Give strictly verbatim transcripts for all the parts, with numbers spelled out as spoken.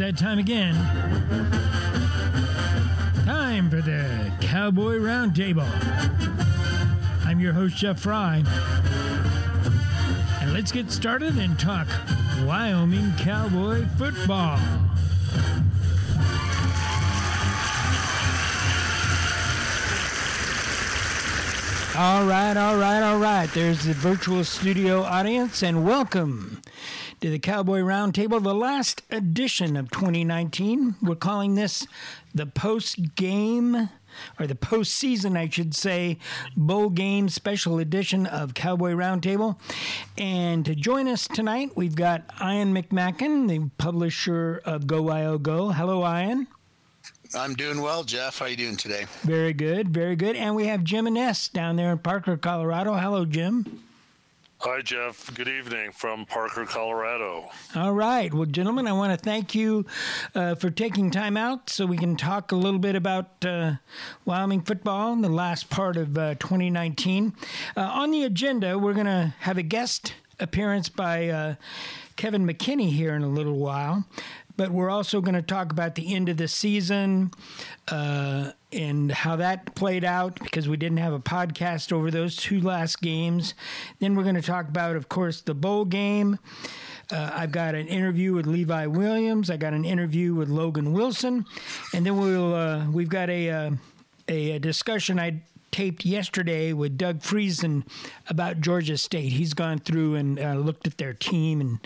that time again. Time for the Cowboy Roundtable. I'm your host, Jeff Fry. And let's get started and talk Wyoming Cowboy football. All right, all right, all right. There's the virtual studio audience, and welcome to the Cowboy Roundtable, the last edition of twenty nineteen. We're calling this the post-game, or the postseason, I should say, bowl game special edition of Cowboy Roundtable. And to join us tonight, we've got Ian McMacken, the publisher of Go I O Go. Hello, Ian. I'm doing well, Jeff. How are you doing today? Very good, very good. And we have Jim Anest down there in Parker, Colorado. Hello, Jim. Hi, Jeff. Good evening from Parker, Colorado. All right. Well, gentlemen, I want to thank you uh, for taking time out so we can talk a little bit about uh, Wyoming football in the last part of uh, twenty nineteen. Uh, on the agenda, we're going to have a guest appearance by uh, Kevin McKinney here in a little while. But we're also going to talk about the end of the season uh, and how that played out, because we didn't have a podcast over those two last games. Then we're going to talk about, of course, the bowl game. Uh, I've got an interview with Levi Williams. I got an interview with Logan Wilson. And then we'll, uh, we've got a, uh, a discussion I taped yesterday with Doug Friesen about Georgia State. He's gone through and uh, looked at their team and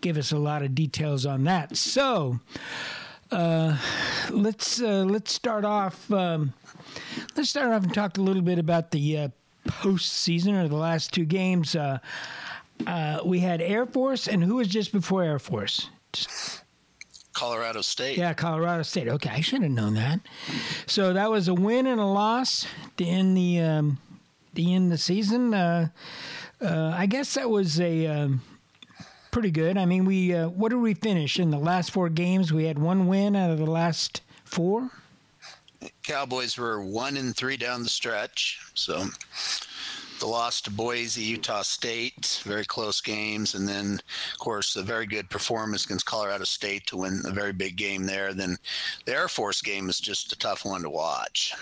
gave us a lot of details on that. So uh, let's uh, let's start off. Um, let's start off and talk a little bit about the uh, postseason, or the last two games. Uh, uh, we had Air Force, and who was just before Air Force? Just- Colorado State. Yeah, Colorado State. Okay, I should have known that. So that was a win and a loss to end the um, the end of the season. Uh, uh, I guess that was a um, pretty good. I mean, we uh, what did we finish in the last four games? We had one win out of the last four. Cowboys were one and three down the stretch. So the loss to Boise, Utah State, very close games. And then, of course, a very good performance against Colorado State to win a very big game there. Then the Air Force game is just a tough one to watch.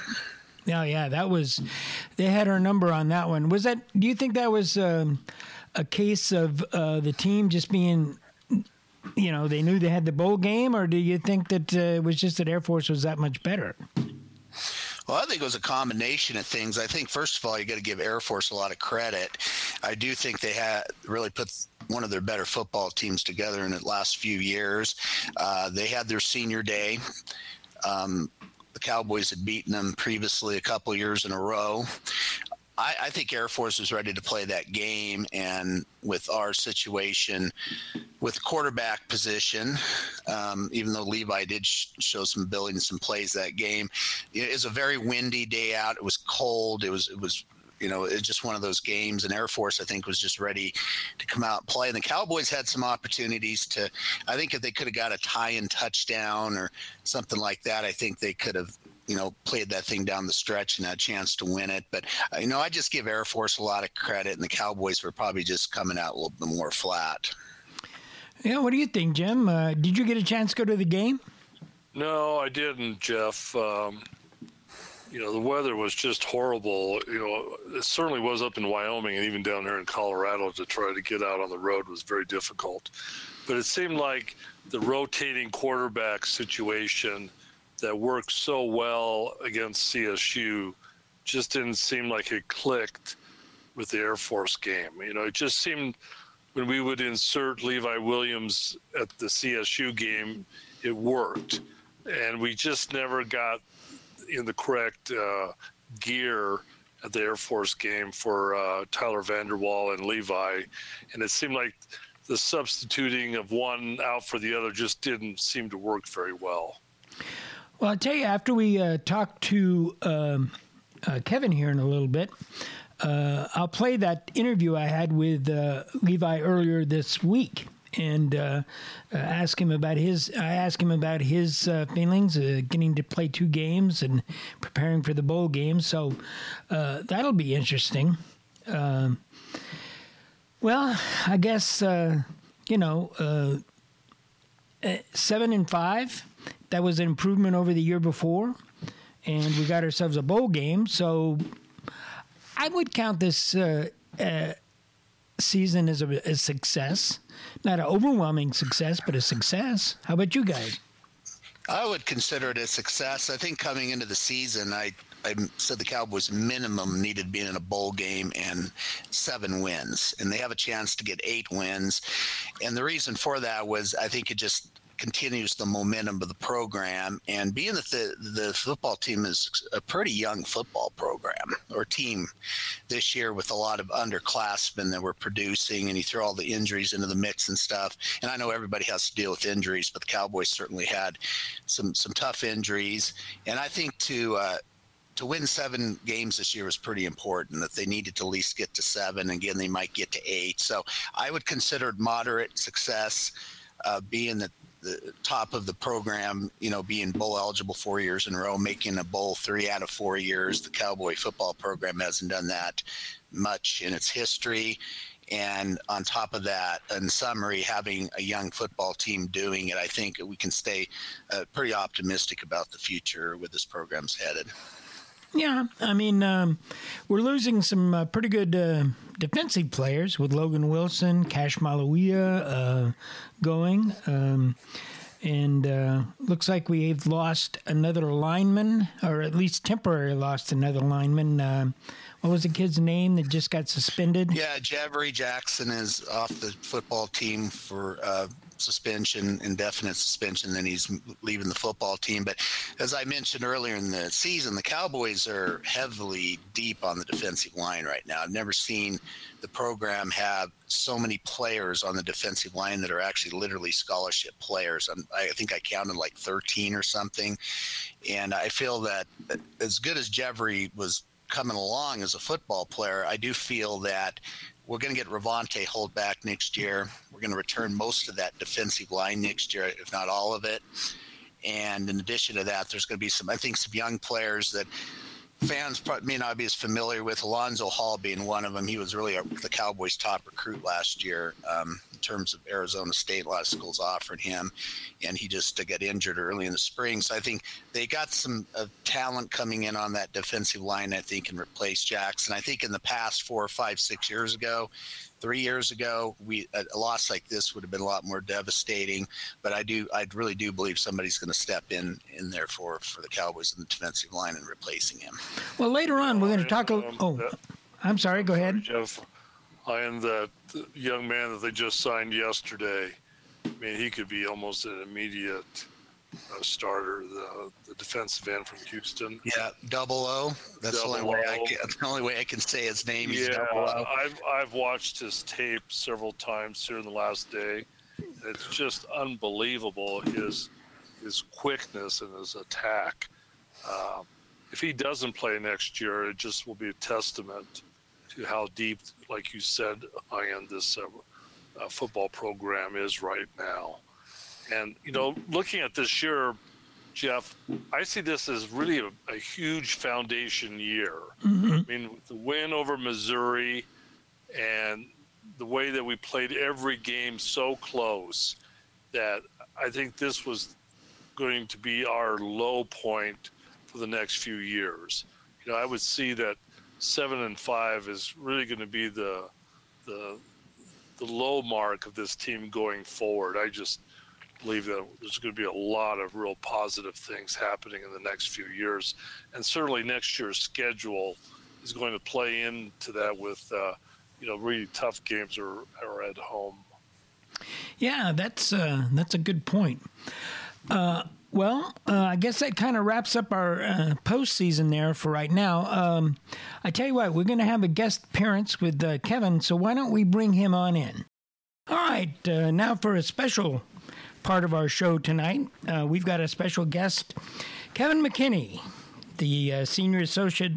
Oh, yeah, that was – they had our number on that one. Was that – do you think that was um, a case of uh, the team just being – you know, they knew they had the bowl game, or do you think that uh, it was just that Air Force was that much better? Well, I think it was a combination of things. I think, first of all, you got to give Air Force a lot of credit. I do think they had really put one of their better football teams together in the last few years. Uh, they had their senior day. Um, the Cowboys had beaten them previously a couple years in a row. I, I think Air Force was ready to play that game, and with our situation with quarterback position, um, even though Levi did sh- show some ability and some plays that game, it was a very windy day out. It was cold. It was, it was, you know, it's just one of those games, and Air Force, I think, was just ready to come out and play. And the Cowboys had some opportunities to, I think if they could have got a tie-in touchdown or something like that, I think they could have, you know, played that thing down the stretch and had a chance to win it. But, you know, I just give Air Force a lot of credit, and the Cowboys were probably just coming out a little bit more flat. Yeah, what do you think, Jim? Uh, did you get a chance to go to the game? No, I didn't, Jeff. Um, you know, the weather was just horrible. You know, it certainly was up in Wyoming, and even down here in Colorado to try to get out on the road was very difficult. But it seemed like the rotating quarterback situation that worked so well against C S U just didn't seem like it clicked with the Air Force game. You know, it just seemed when we would insert Levi Williams at the C S U game, it worked. And we just never got in the correct uh, gear at the Air Force game for uh, Tyler Vander Waal and Levi. And it seemed like the substituting of one out for the other just didn't seem to work very well. Well, I'll tell you, after we uh, talk to um, uh, Kevin here in a little bit, uh, I'll play that interview I had with uh, Levi earlier this week and uh, uh, ask him about his. I asked him about his uh, feelings, uh, getting to play two games and preparing for the bowl game. So uh, that'll be interesting. Uh, well, I guess uh, you know. Uh, uh, seven and five. That was an improvement over the year before, and we got ourselves a bowl game. So I would count this uh, uh, season as a, a success. Not an overwhelming success, but a success. How about you guys? I would consider it a success. I think coming into the season, I, I said the Cowboys minimum needed being in a bowl game and seven wins, and they have a chance to get eight wins. And the reason for that was I think it just continues the momentum of the program. And being that the, the football team is a pretty young football program or team this year with a lot of underclassmen that we're producing, and you throw all the injuries into the mix and stuff. And I know everybody has to deal with injuries, but the Cowboys certainly had some, some tough injuries. And I think to, uh, to win seven games this year was pretty important, that they needed to at least get to seven. Again, they might get to eight. So I would consider it moderate success, uh, being that the top of the program, you know, being bowl eligible four years in a row, making a bowl three out of four years. The Cowboy football program hasn't done that much in its history. And on top of that, in summary, having a young football team doing it, I think we can stay uh, pretty optimistic about the future with this program's headed. Yeah, I mean, um, we're losing some uh, pretty good uh, defensive players with Logan Wilson, Cassh Maluia uh, going. Um, and uh, looks like we've lost another lineman, or at least temporarily lost another lineman. Uh, what was the kid's name that just got suspended? Yeah, Javaree Jackson is off the football team for uh suspension, indefinite suspension, then he's leaving the football team. But as I mentioned earlier in the season, the Cowboys are heavily deep on the defensive line right now. I've never seen the program have so many players on the defensive line that are actually literally scholarship players. I'm, I think I counted like thirteen or something. And I feel that as good as Javaree was coming along as a football player, I do feel that we're going to get Ravontae Holt back next year. We're going to return most of that defensive line next year, if not all of it. And in addition to that, there's going to be some, I think, some young players that fans probably may not be as familiar with. Alonzo Hall being one of them. He was really a, the Cowboys' top recruit last year um, in terms of Arizona State. A lot of schools offered him, and he just uh, got injured early in the spring. So I think they got some uh, talent coming in on that defensive line, I think, and replace Jackson. I think in the past four or five, six years ago, three years ago, we a, a loss like this would have been a lot more devastating. But I do, I really do believe somebody's going to step in in there for, for the Cowboys in the defensive line and replacing him. Well, later on, we're going to talk. A, oh, I'm sorry. I'm go sorry, ahead, Jeff. I am that young man that they just signed yesterday. I mean, he could be almost an immediate uh, starter. The, the defensive end from Houston. Yeah, Double O. That's double the only way. O. I can, that's the only way I can say his name. He's yeah, double O. I've I've watched his tape several times here in the last day. It's just unbelievable his his quickness and his attack. Um, If he doesn't play next year, it just will be a testament to how deep, like you said, Ian, this uh, uh, football program is right now. And, you know, looking at this year, Jeff, I see this as really a, a huge foundation year. Mm-hmm. I mean, with the win over Missouri and the way that we played every game so close, that I think this was going to be our low point for the next few years. You know, I would see that seven and five is really going to be the the the low mark of this team going forward. I just believe that there's going to be a lot of real positive things happening in the next few years, and certainly next year's schedule is going to play into that with uh, you know really tough games are, are at home. Yeah, that's uh, that's a good point. Uh, Well, uh, I guess that kind of wraps up our uh, postseason there for right now. Um, I tell you what, we're going to have a guest appearance with uh, Kevin, so why don't we bring him on in? All right, uh, now for a special part of our show tonight. Uh, we've got a special guest, Kevin McKinney, the uh, Senior Associate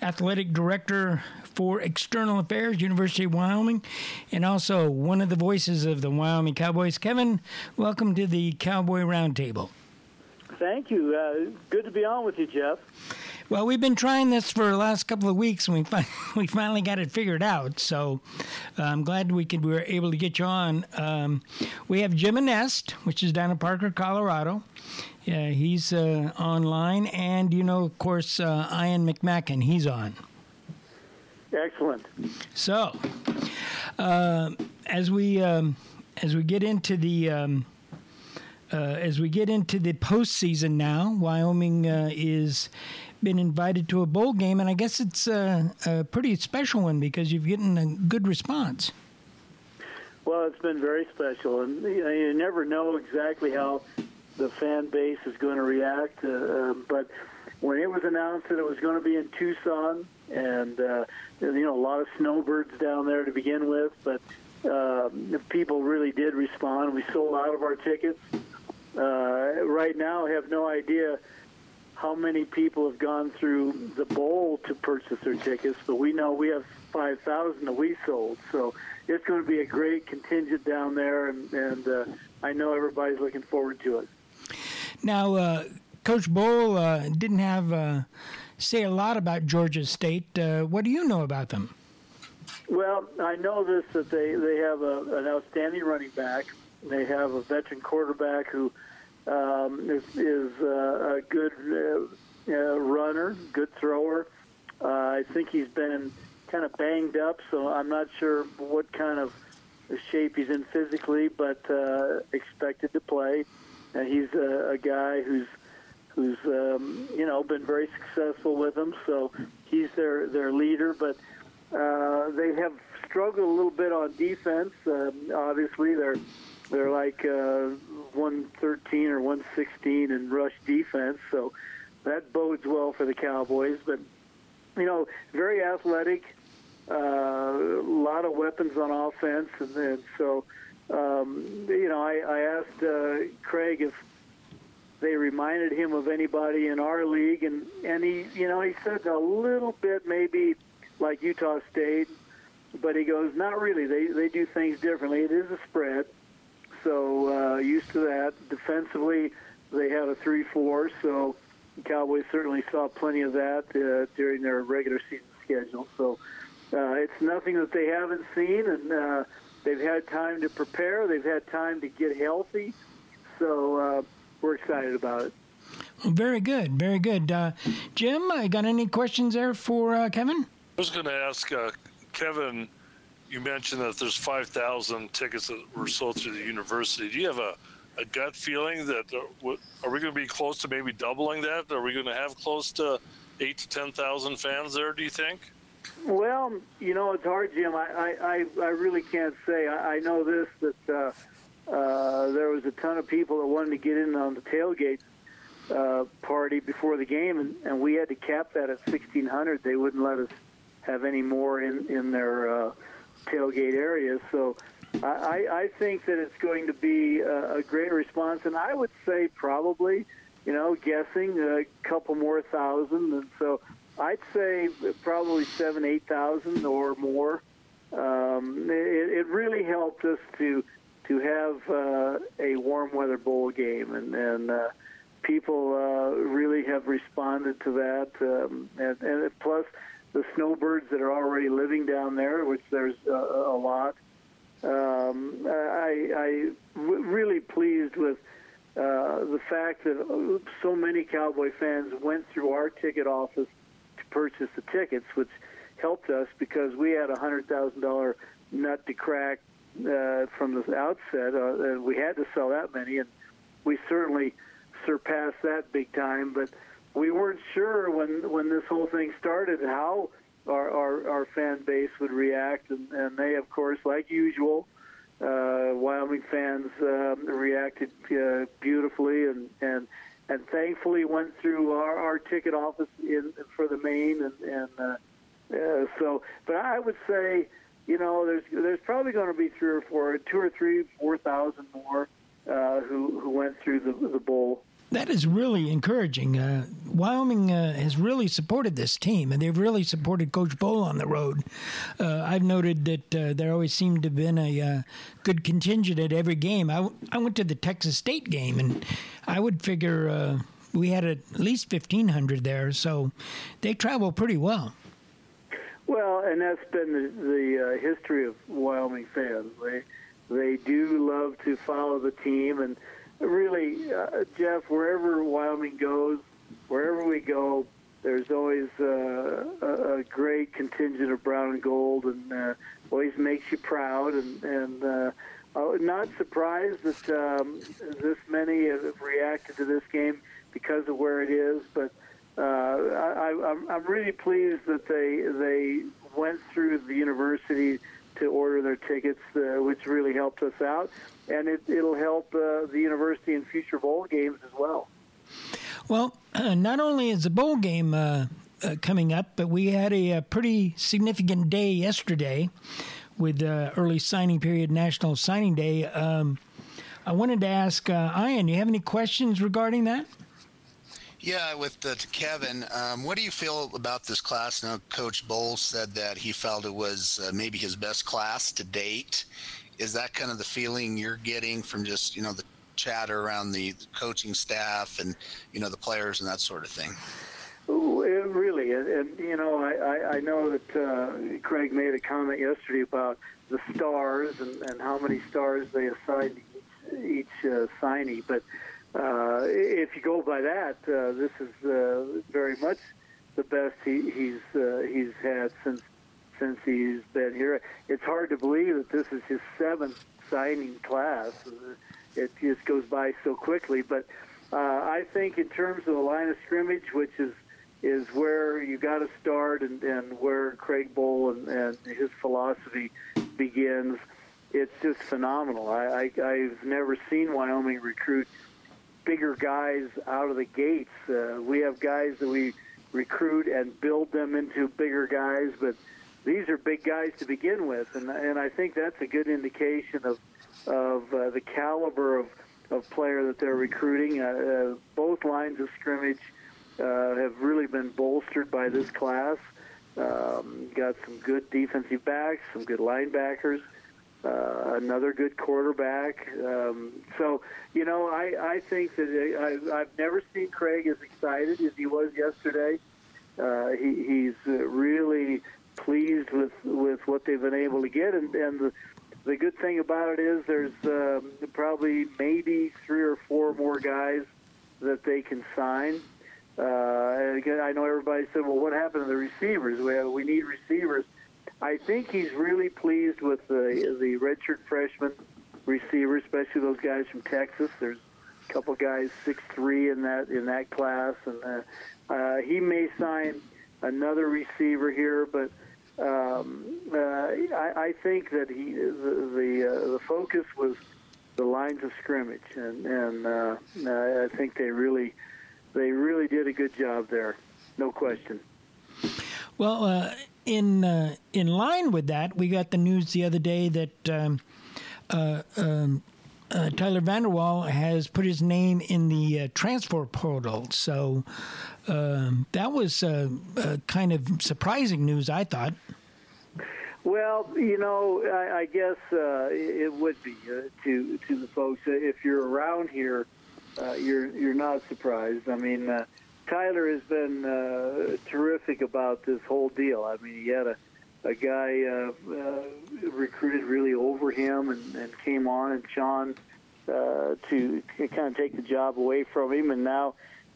Athletic Director for External Affairs, University of Wyoming, and also one of the voices of the Wyoming Cowboys. Kevin, welcome to the Cowboy Roundtable. Thank you. Uh, good to be on with you, Jeff. Well, we've been trying this for the last couple of weeks, and we fi- we finally got it figured out. So uh, I'm glad we could we were able to get you on. Um, we have Jim Anest, which is down in Parker, Colorado. Yeah, he's uh, online, and you know, of course, uh, Ian McMacken. He's on. Excellent. So uh, as we um, as we get into the. Um, Uh, as we get into the postseason now, Wyoming uh, is been invited to a bowl game, and I guess it's uh, a pretty special one because you've gotten a good response. Well, it's been very special, and you know, you never know exactly how the fan base is going to react. Uh, uh, but when it was announced that it was going to be in Tucson, and uh, you know, a lot of snowbirds down there to begin with, but uh, people really did respond. We sold out of our tickets. Uh, right now, I have no idea how many people have gone through the bowl to purchase their tickets, but we know we have five thousand that we sold. So it's going to be a great contingent down there, and, and uh, I know everybody's looking forward to it. Now, uh, Coach Bohl uh, didn't have uh, say a lot about Georgia State. Uh, what do you know about them? Well, I know this, that they, they have a, an outstanding running back. They have a veteran quarterback who um, is, is uh, a good uh, uh, runner, good thrower. Uh, I think he's been kind of banged up, so I'm not sure what kind of shape he's in physically, but uh, expected to play. And he's a, a guy who's who's um, you know, been very successful with them, so he's their their leader. But uh, they have struggled a little bit on defense. Um, obviously, they're They're like uh, one thirteen or one sixteen in rush defense, so that bodes well for the Cowboys. But, you know, very athletic, uh, a lot of weapons on offense. And, and so, um, you know, I, I asked uh, Craig if they reminded him of anybody in our league, and, and he, you know, he said a little bit maybe like Utah State, but he goes, not really. They, they do things differently. It is a spread. So uh, used to that. Defensively, they had a three four, so the Cowboys certainly saw plenty of that uh, during their regular season schedule. So uh, it's nothing that they haven't seen, and uh, they've had time to prepare. They've had time to get healthy. So uh, we're excited about it. Very good, very good. Uh, Jim, I got any questions there for uh, Kevin? I was going to ask uh, Kevin. You mentioned that there's five thousand tickets that were sold through the university. Do you have a, a gut feeling that uh, w- are we going to be close to maybe doubling that? Are we going to have close to eight to ten thousand fans there, do you think? Well, you know, it's hard, Jim. I, I, I really can't say. I, I know this, that uh, uh, there was a ton of people that wanted to get in on the tailgate uh, party before the game, and, and we had to cap that at sixteen hundred. They wouldn't let us have any more in, in their uh, – tailgate area, so I, I think that it's going to be a, a great response, and I would say probably, you know, guessing a couple more thousand, and so I'd say probably seven, eight thousand or more. Um, it, it really helped us to to have uh, a warm weather bowl game, and, and uh, people uh, really have responded to that, um, and, and plus. The snowbirds that are already living down there, which there's uh, a lot. Um, I, I w- really pleased with uh, the fact that so many Cowboy fans went through our ticket office to purchase the tickets, which helped us because we had a one hundred thousand dollars nut to crack uh, from the outset. Uh, and we had to sell that many, and we certainly surpassed that big time. But we weren't sure when, when this whole thing started how our our, our fan base would react, and, and they, of course, like usual, uh, Wyoming fans um, reacted uh, beautifully, and, and and thankfully went through our, our ticket office in, for the main, and and uh, uh, so. But I would say, you know, there's there's probably going to be three or four, two or three, four thousand more uh, who who went through the the bowl. That is really encouraging. Uh, Wyoming uh, has really supported this team, and they've really supported Coach Bohl on the road. Uh, I've noted that uh, there always seemed to have been a uh, good contingent at every game. I, w- I went to the Texas State game, and I would figure uh, we had at least fifteen hundred there, so they travel pretty well. Well, and that's been the, the uh, history of Wyoming fans. They they do love to follow the team, and really, uh, Jeff, wherever Wyoming goes, wherever we go, there's always uh, a, a great contingent of brown and gold, and uh, always makes you proud. And, and uh, I'm not surprised that um, this many have reacted to this game because of where it is, but Uh, I, I'm, I'm really pleased that they they went through the university to order their tickets, uh, which really helped us out, and it, it'll help uh, the university in future bowl games as well. Well, uh, not only is the bowl game uh, uh, coming up, but we had a, a pretty significant day yesterday with uh, early signing period, National Signing Day. Um, I wanted to ask uh, Ian, do you have any questions regarding that? Yeah, with uh, to Kevin, um, what do you feel about this class? Now, Coach Bohl said that he felt it was uh, maybe his best class to date. Is that kind of the feeling you're getting from just, you know, the chatter around the coaching staff and, you know, the players and that sort of thing? Ooh, it really is. And, you know, I, I know that uh, Craig made a comment yesterday about the stars and, and how many stars they assigned each, each uh, signee, but Uh, if you go by that, uh, this is uh, very much the best he, he's uh, he's had since since he's been here. It's hard to believe that this is his seventh signing class. It just goes by so quickly. But uh, I think in terms of the line of scrimmage, which is is where you got to start and, and where Craig Bohl and, and his philosophy begins, it's just phenomenal. I, I, I've never seen Wyoming recruit bigger guys out of the gates. Uh, we have guys that we recruit and build them into bigger guys, but these are big guys to begin with, and and I think that's a good indication of of uh, the caliber of, of player that they're recruiting. Uh, uh, both lines of scrimmage uh, have really been bolstered by this class. Um, got some good defensive backs, some good linebackers, Uh, another good quarterback. Um, so, you know, I, I think that I, I've never seen Craig as excited as he was yesterday. Uh, he, he's really pleased with, with what they've been able to get. And, and the, the good thing about it is there's um, probably maybe three or four more guys that they can sign. Uh, and again, I know everybody said, well, what happened to the receivers? We, have, we need receivers. I think he's really pleased with the the redshirt freshman receivers, especially those guys from Texas. There's a couple guys six three in that in that class, and uh, uh, he may sign another receiver here. But um, uh, I, I think that he the the, uh, the focus was the lines of scrimmage, and and uh, I think they really they really did a good job there, no question. Well. Uh... In uh, in line with that, we got the news the other day that um, uh, um, uh, Tyler Vander Waal has put his name in the uh, transfer portal. So um, that was uh, uh, kind of surprising news, I thought. Well, you know, I, I guess uh, it would be uh, to to the folks. If you're around here, uh, you're you're not surprised. I mean. Uh, Tyler has been uh, terrific about this whole deal. I mean, he had a, a guy uh, uh, recruited really over him and, and came on, and Sean uh, to, to kind of take the job away from him. And now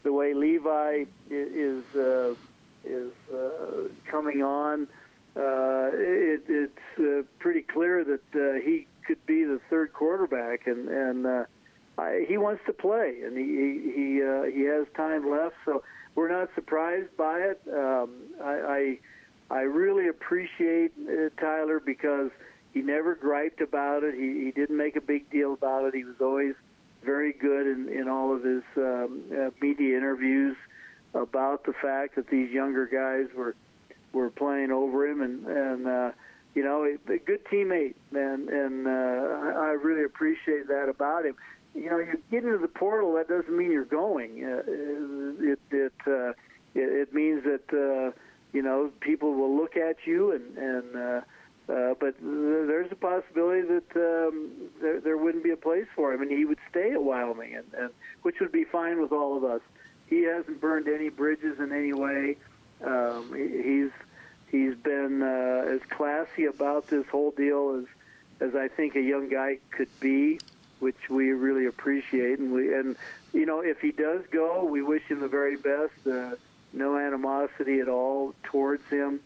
the way Levi is uh, is uh, coming on, uh, it, it's uh, pretty clear that uh, he could be the third quarterback, and and. Uh, I, he wants to play, and he he he, uh, he has time left, so we're not surprised by it. Um, I, I I really appreciate uh, Tyler because he never griped about it. He he didn't make a big deal about it. He was always very good in, in all of his um, uh, media interviews about the fact that these younger guys were were playing over him, and and uh, you know, a good teammate, and and uh, I really appreciate that about him. You know, you get into the portal. That doesn't mean you're going. Uh, it it, uh, it it means that uh, you know, people will look at you, and and uh, uh, but there's a possibility that um, there there wouldn't be a place for him, and he would stay at Wyoming, and, and which would be fine with all of us. he hasn't burned any bridges in any way. Um, he, he's he's been uh, as classy about this whole deal as as I think a young guy could be, which we really appreciate. And we and you know if he does go, we wish him the very best. Uh, no animosity at all towards him.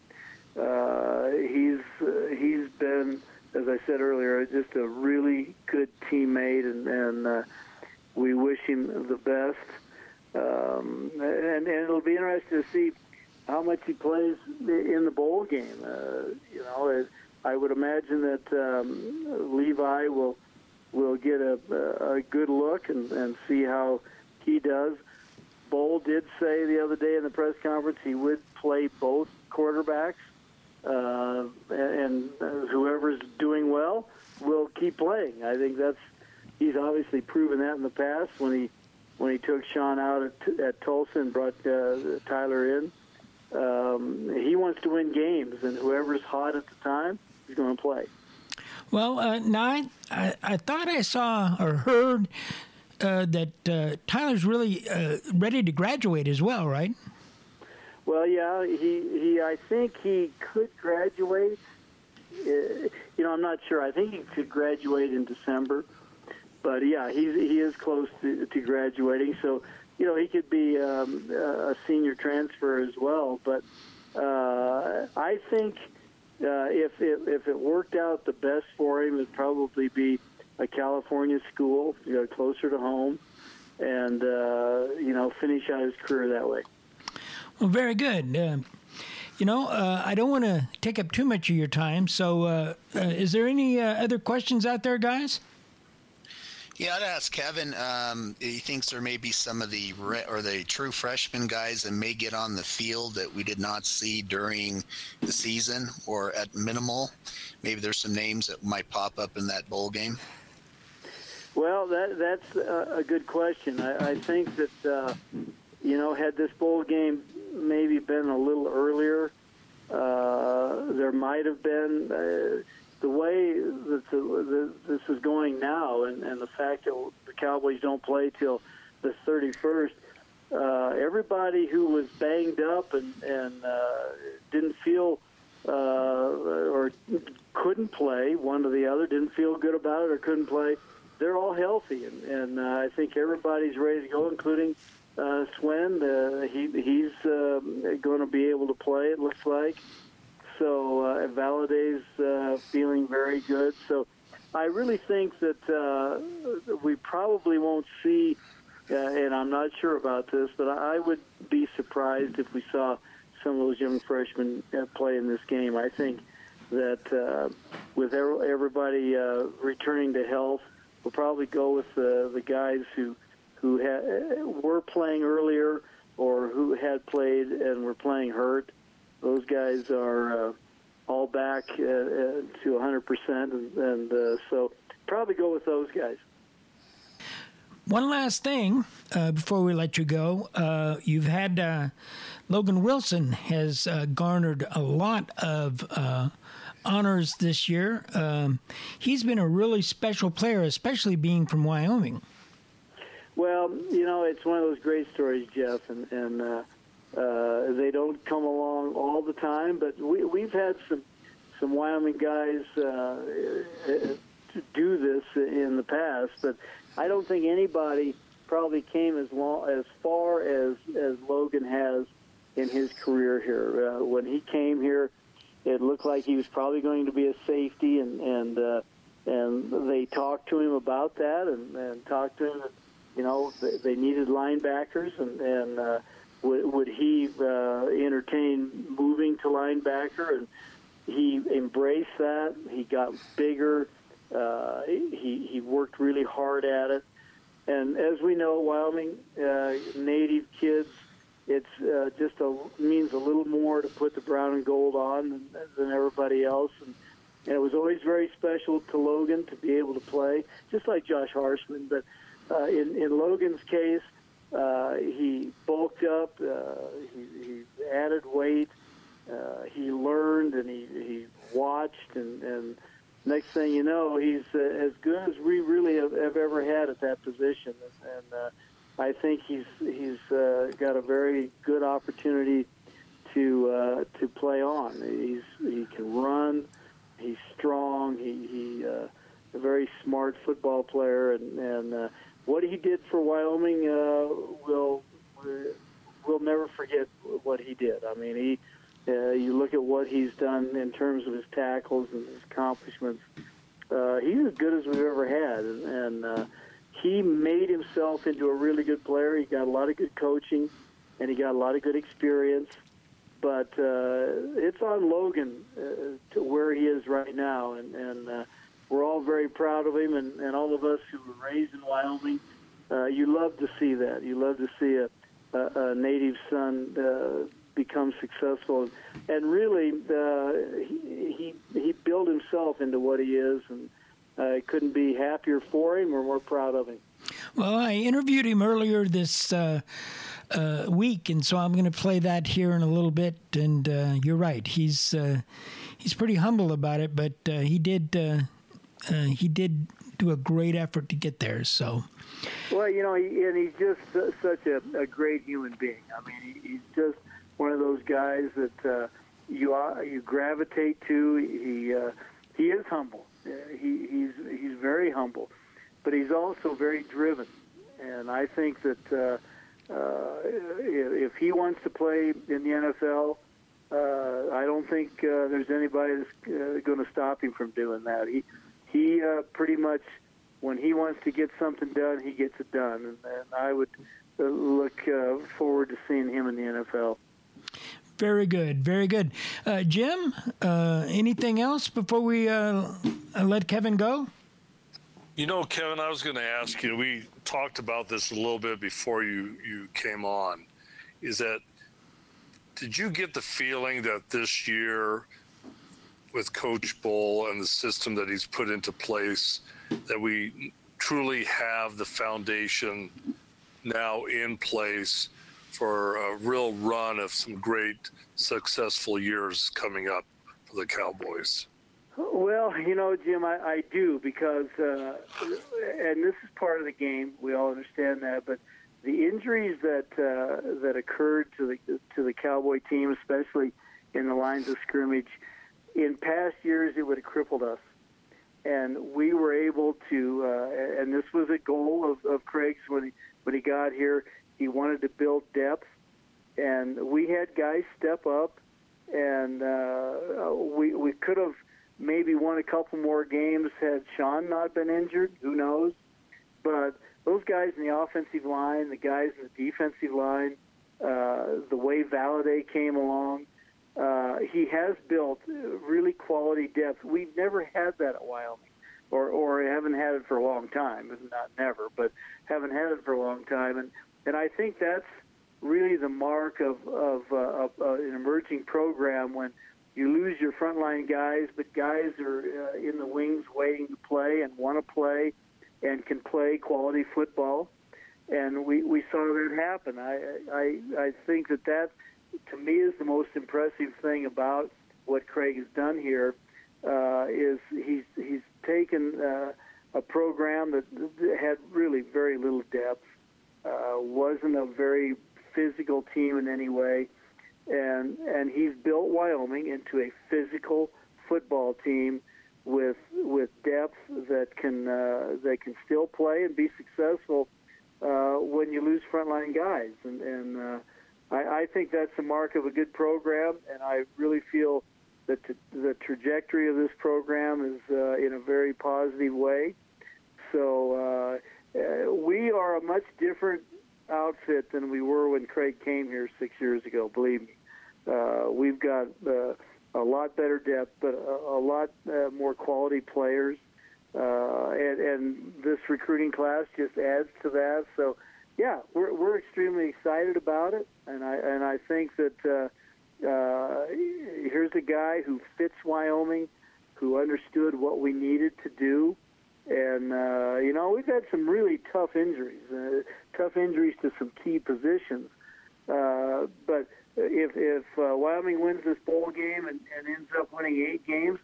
Uh, he's uh, he's been, as I said earlier, just a really good teammate, and, and uh, we wish him the best. Um, and, and it'll be interesting to see how much he plays in the bowl game. Uh, you know, it, I would imagine that um, Levi will will get a, a good look and, and see how he does. Bohl did say the other day in the press conference he would play both quarterbacks. Uh, and uh, whoever's doing well will keep playing. I think that's he's obviously proven that in the past when he when he took Sean out at, at Tulsa and brought uh, Tyler in. Um, he wants to win games, and whoever's hot at the time is going to play. Well, uh, now I, I, I thought I saw or heard uh, that uh, Tyler's really uh, ready to graduate as well, right? Well, yeah, he, he. I think he could graduate. Uh, you know, I'm not sure. I think he could graduate in December. But, yeah, he's, he is close to, to graduating. So, you know, he could be um, a senior transfer as well. But uh, I think uh, if, it, if it worked out the best for him, it would probably be a California school, you know, closer to home, and, uh, you know, finish out his career that way. Well, very good. Uh, you know, uh, I don't want to take up too much of your time, so uh, uh, is there any uh, other questions out there, guys? Yeah, I'd ask Kevin. Um, he thinks there may be some of the re- or the true freshman guys that may get on the field that we did not see during the season or at minimal. Maybe there's some names that might pop up in that bowl game. Well, that that's a, a good question. I, I think that, uh, you know, had this bowl game maybe been a little earlier, uh, there might have been. Uh, the way that the, the, this is going now, and, and the fact that the Cowboys don't play till the thirty-first, uh, everybody who was banged up and, and uh, didn't feel uh, or couldn't play, one or the other, didn't feel good about it or couldn't play, they're all healthy. And, and uh, I think everybody's ready to go, including Uh, Swen, uh, he, he's uh, going to be able to play, it looks like. So uh, Valladay's uh, feeling very good. So I really think that uh, we probably won't see, uh, and I'm not sure about this, but I would be surprised if we saw some of those young freshmen play in this game. I think that uh, with everybody uh, returning to health, we'll probably go with uh, the guys who who ha- were playing earlier or who had played and were playing hurt. Those guys are uh, all back uh, to one hundred percent, and, and uh, so probably go with those guys. One last thing uh, before we let you go. Uh, you've had uh, Logan Wilson has uh, garnered a lot of uh, honors this year. Um, he's been a really special player, especially being from Wyoming. Well, you know, it's one of those great stories, Jeff, and, and uh, uh, they don't come along all the time. But we, we've had some some Wyoming guys uh, do this in the past. But I don't think anybody probably came as long as far as, as Logan has in his career here. Uh, when he came here, it looked like he was probably going to be a safety, and and uh, and they talked to him about that, and, and talked to him. You know, they needed linebackers, and, and uh, would, would he uh, entertain moving to linebacker? And he embraced that. He got bigger. Uh, he, he worked really hard at it. And as we know, Wyoming uh, native kids, it's uh, just a, means a little more to put the brown and gold on than, than everybody else. And, and it was always very special to Logan to be able to play, just like Josh Harshman, but Uh, in, in Logan's case, uh, he bulked up, uh, he, he added weight, uh, he learned, and he, he watched, and, and next thing you know, he's uh, as good as we really have, have ever had at that position. And uh, I think he's he's uh, got a very good opportunity to uh, to play on. He's he can run. He's strong. He, he uh, a very smart football player, and and uh, what he did for Wyoming, uh, will we'll never forget what he did. I mean, he uh, you look at what he's done in terms of his tackles and his accomplishments. Uh, he's as good as we've ever had, and. and uh, He made himself into a really good player. He got a lot of good coaching, and he got a lot of good experience. But uh, it's on Logan uh, to where he is right now, and, and uh, we're all very proud of him, and, and all of us who were raised in Wyoming, uh, you love to see that. You love to see a, a, a native son uh, become successful. And really, uh, he, he, he built himself into what he is, and I uh, couldn't be happier for him or more proud of him. Well, I interviewed him earlier this uh, uh, week, and so I'm going to play that here in a little bit. And uh, you're right; he's uh, he's pretty humble about it, but uh, he did uh, uh, he did do a great effort to get there. So, well, you know, he, and he's just uh, such a, a great human being. I mean, he, he's just one of those guys that uh, you uh, you gravitate to. He uh, he is humble. Uh, he, he's he's very humble, but he's also very driven, and I think that uh, uh, if, if he wants to play in the N F L, uh, I don't think uh, there's anybody that's uh, going to stop him from doing that. He he uh, pretty much, when he wants to get something done, he gets it done, and, and I would uh, look uh, forward to seeing him in the N F L. Very good, very good. Uh, Jim, uh, anything else before we uh, let Kevin go? You know, Kevin, I was going to ask you, we talked about this a little bit before you, you came on, is that did you get the feeling that this year with Coach Bohl and the system that he's put into place, that we truly have the foundation now in place for a real run of some great successful years coming up for the Cowboys? Well, you know, Jim, I, I do, because, uh, and this is part of the game, we all understand that, but the injuries that uh, that occurred to the to the Cowboy team, especially in the lines of scrimmage, in past years it would have crippled us. And we were able to, uh, and this was a goal of, of Craig's when he, when he got here. He wanted to build depth, and we had guys step up, and uh, we we could have maybe won a couple more games had Sean not been injured. Who knows? But those guys in the offensive line, the guys in the defensive line, uh, the way Valladay came along, uh, he has built really quality depth. We've never had that at Wyoming, or or haven't had it for a long time. Not never, but haven't had it for a long time, and. And I think that's really the mark of, of, uh, of uh, an emerging program, when you lose your frontline guys, but guys are uh, in the wings waiting to play and want to play and can play quality football. And we, we saw that happen. I, I I think that that, to me, is the most impressive thing about what Craig has done here, uh, is he's, he's taken uh, a program that had really very little depth, Uh, wasn't a very physical team in any way, and and he's built Wyoming into a physical football team with with depth that can uh, that can still play and be successful uh, when you lose frontline guys, and and uh, I, I think that's the mark of a good program, and I really feel that t- the trajectory of this program is uh, in a very positive way. So. Uh, Uh, we are a much different outfit than we were when Craig came here six years ago, believe me. Uh, we've got uh, a lot better depth, but a, a lot uh, more quality players. Uh, and, and this recruiting class just adds to that. So, yeah, we're, we're extremely excited about it. And I, and I think that uh, uh, here's a guy who fits Wyoming, who understood what we needed to do. And, uh, you know, we've had some really tough injuries, uh, tough injuries to some key positions. Uh, but if, if uh, Wyoming wins this bowl game and, and ends up winning eight games,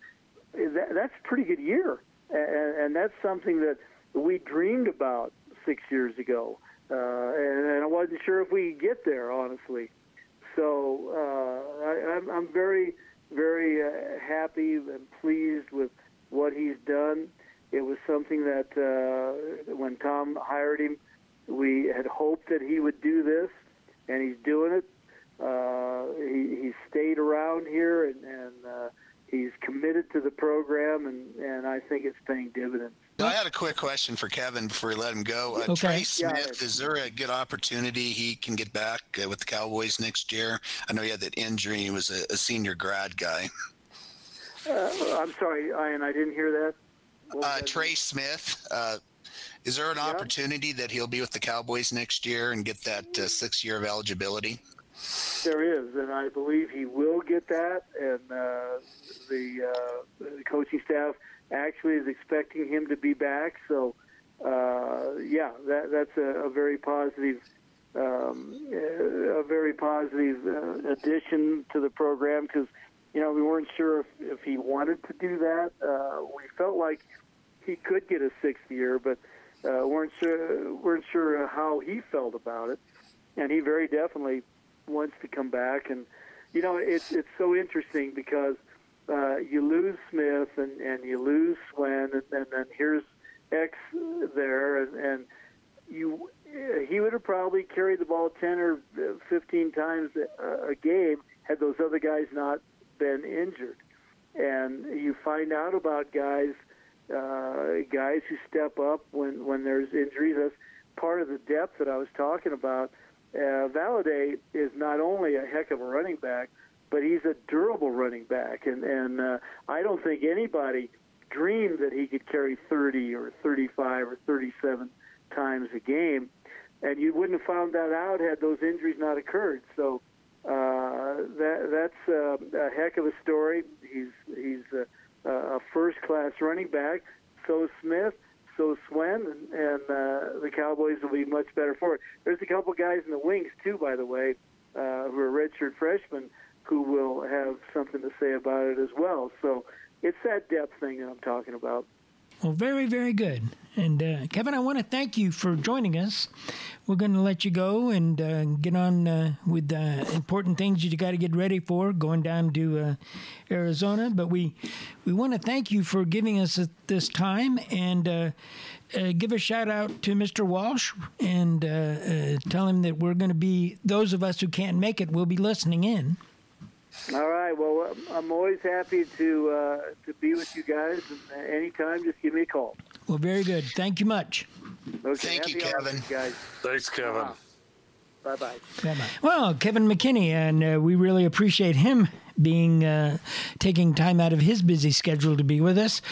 that, that's a pretty good year. And, and that's something that we dreamed about six years ago. uh, and, and I wasn't sure if we could get there, honestly. So uh, I, I'm, I'm very, very uh, happy and pleased with what he's done. It was something that uh, when Tom hired him, we had hoped that he would do this, and he's doing it. Uh, he, he stayed around here, and, and uh, he's committed to the program, and, and I think it's paying dividends. I had a quick question for Kevin before we let him go. Uh, okay. Trey Smith, yeah. Is there a good opportunity he can get back uh, with the Cowboys next year? I know he had that injury. He was a, a senior grad guy. Uh, I'm sorry, Ian, I didn't hear that. Uh, Trey Smith, uh, is there an yeah. opportunity that he'll be with the Cowboys next year and get that uh, sixth year of eligibility? There is, and I believe he will get that, and uh, the, uh, the coaching staff actually is expecting him to be back. So, uh, yeah, that, that's a, a very positive, um, a very positive uh, addition to the program, because, you know, we weren't sure if, if he wanted to do that. Uh, we felt like he could get a sixth year, but uh, weren't sure weren't sure how he felt about it, and he very definitely wants to come back. And you know, it's it's so interesting because uh, you lose Smith and, and you lose Swen, and, and then here's X there, and, and you he would have probably carried the ball ten or fifteen times a game had those other guys not been injured. And you find out about guys uh, guys who step up when when there's injuries. That's part of the depth that I was talking about. Uh, Valladay is not only a heck of a running back, but he's a durable running back. And, and uh, I don't think anybody dreamed that he could carry thirty or thirty-five or thirty-seven times a game. And you wouldn't have found that out had those injuries not occurred. So uh, that, that's uh, a heck of a story. He's, he's a, a first-class running back. So is Smith. So Swen, and, and uh, the Cowboys will be much better for it. There's a couple guys in the wings, too, by the way, uh, who are redshirt freshmen who will have something to say about it as well. So it's that depth thing that I'm talking about. Well, very, very good. And, uh, Kevin, I want to thank you for joining us. We're going to let you go and uh, get on uh, with the uh, important things you got to get ready for going down to uh, Arizona. But we we want to thank you for giving us this time, and uh, uh, give a shout-out to Mister Walsh, and uh, uh, tell him that we're going to be, those of us who can't make it, will be listening in. All right. Well, I'm always happy to uh, to be with you guys. Anytime, just give me a call. Well, very good. Thank you much. Okay, thank you, Kevin. Guys. Thanks, Kevin. Wow. Bye-bye. Bye-bye. Well, Kevin McKinney, and uh, we really appreciate him being uh, taking time out of his busy schedule to be with us.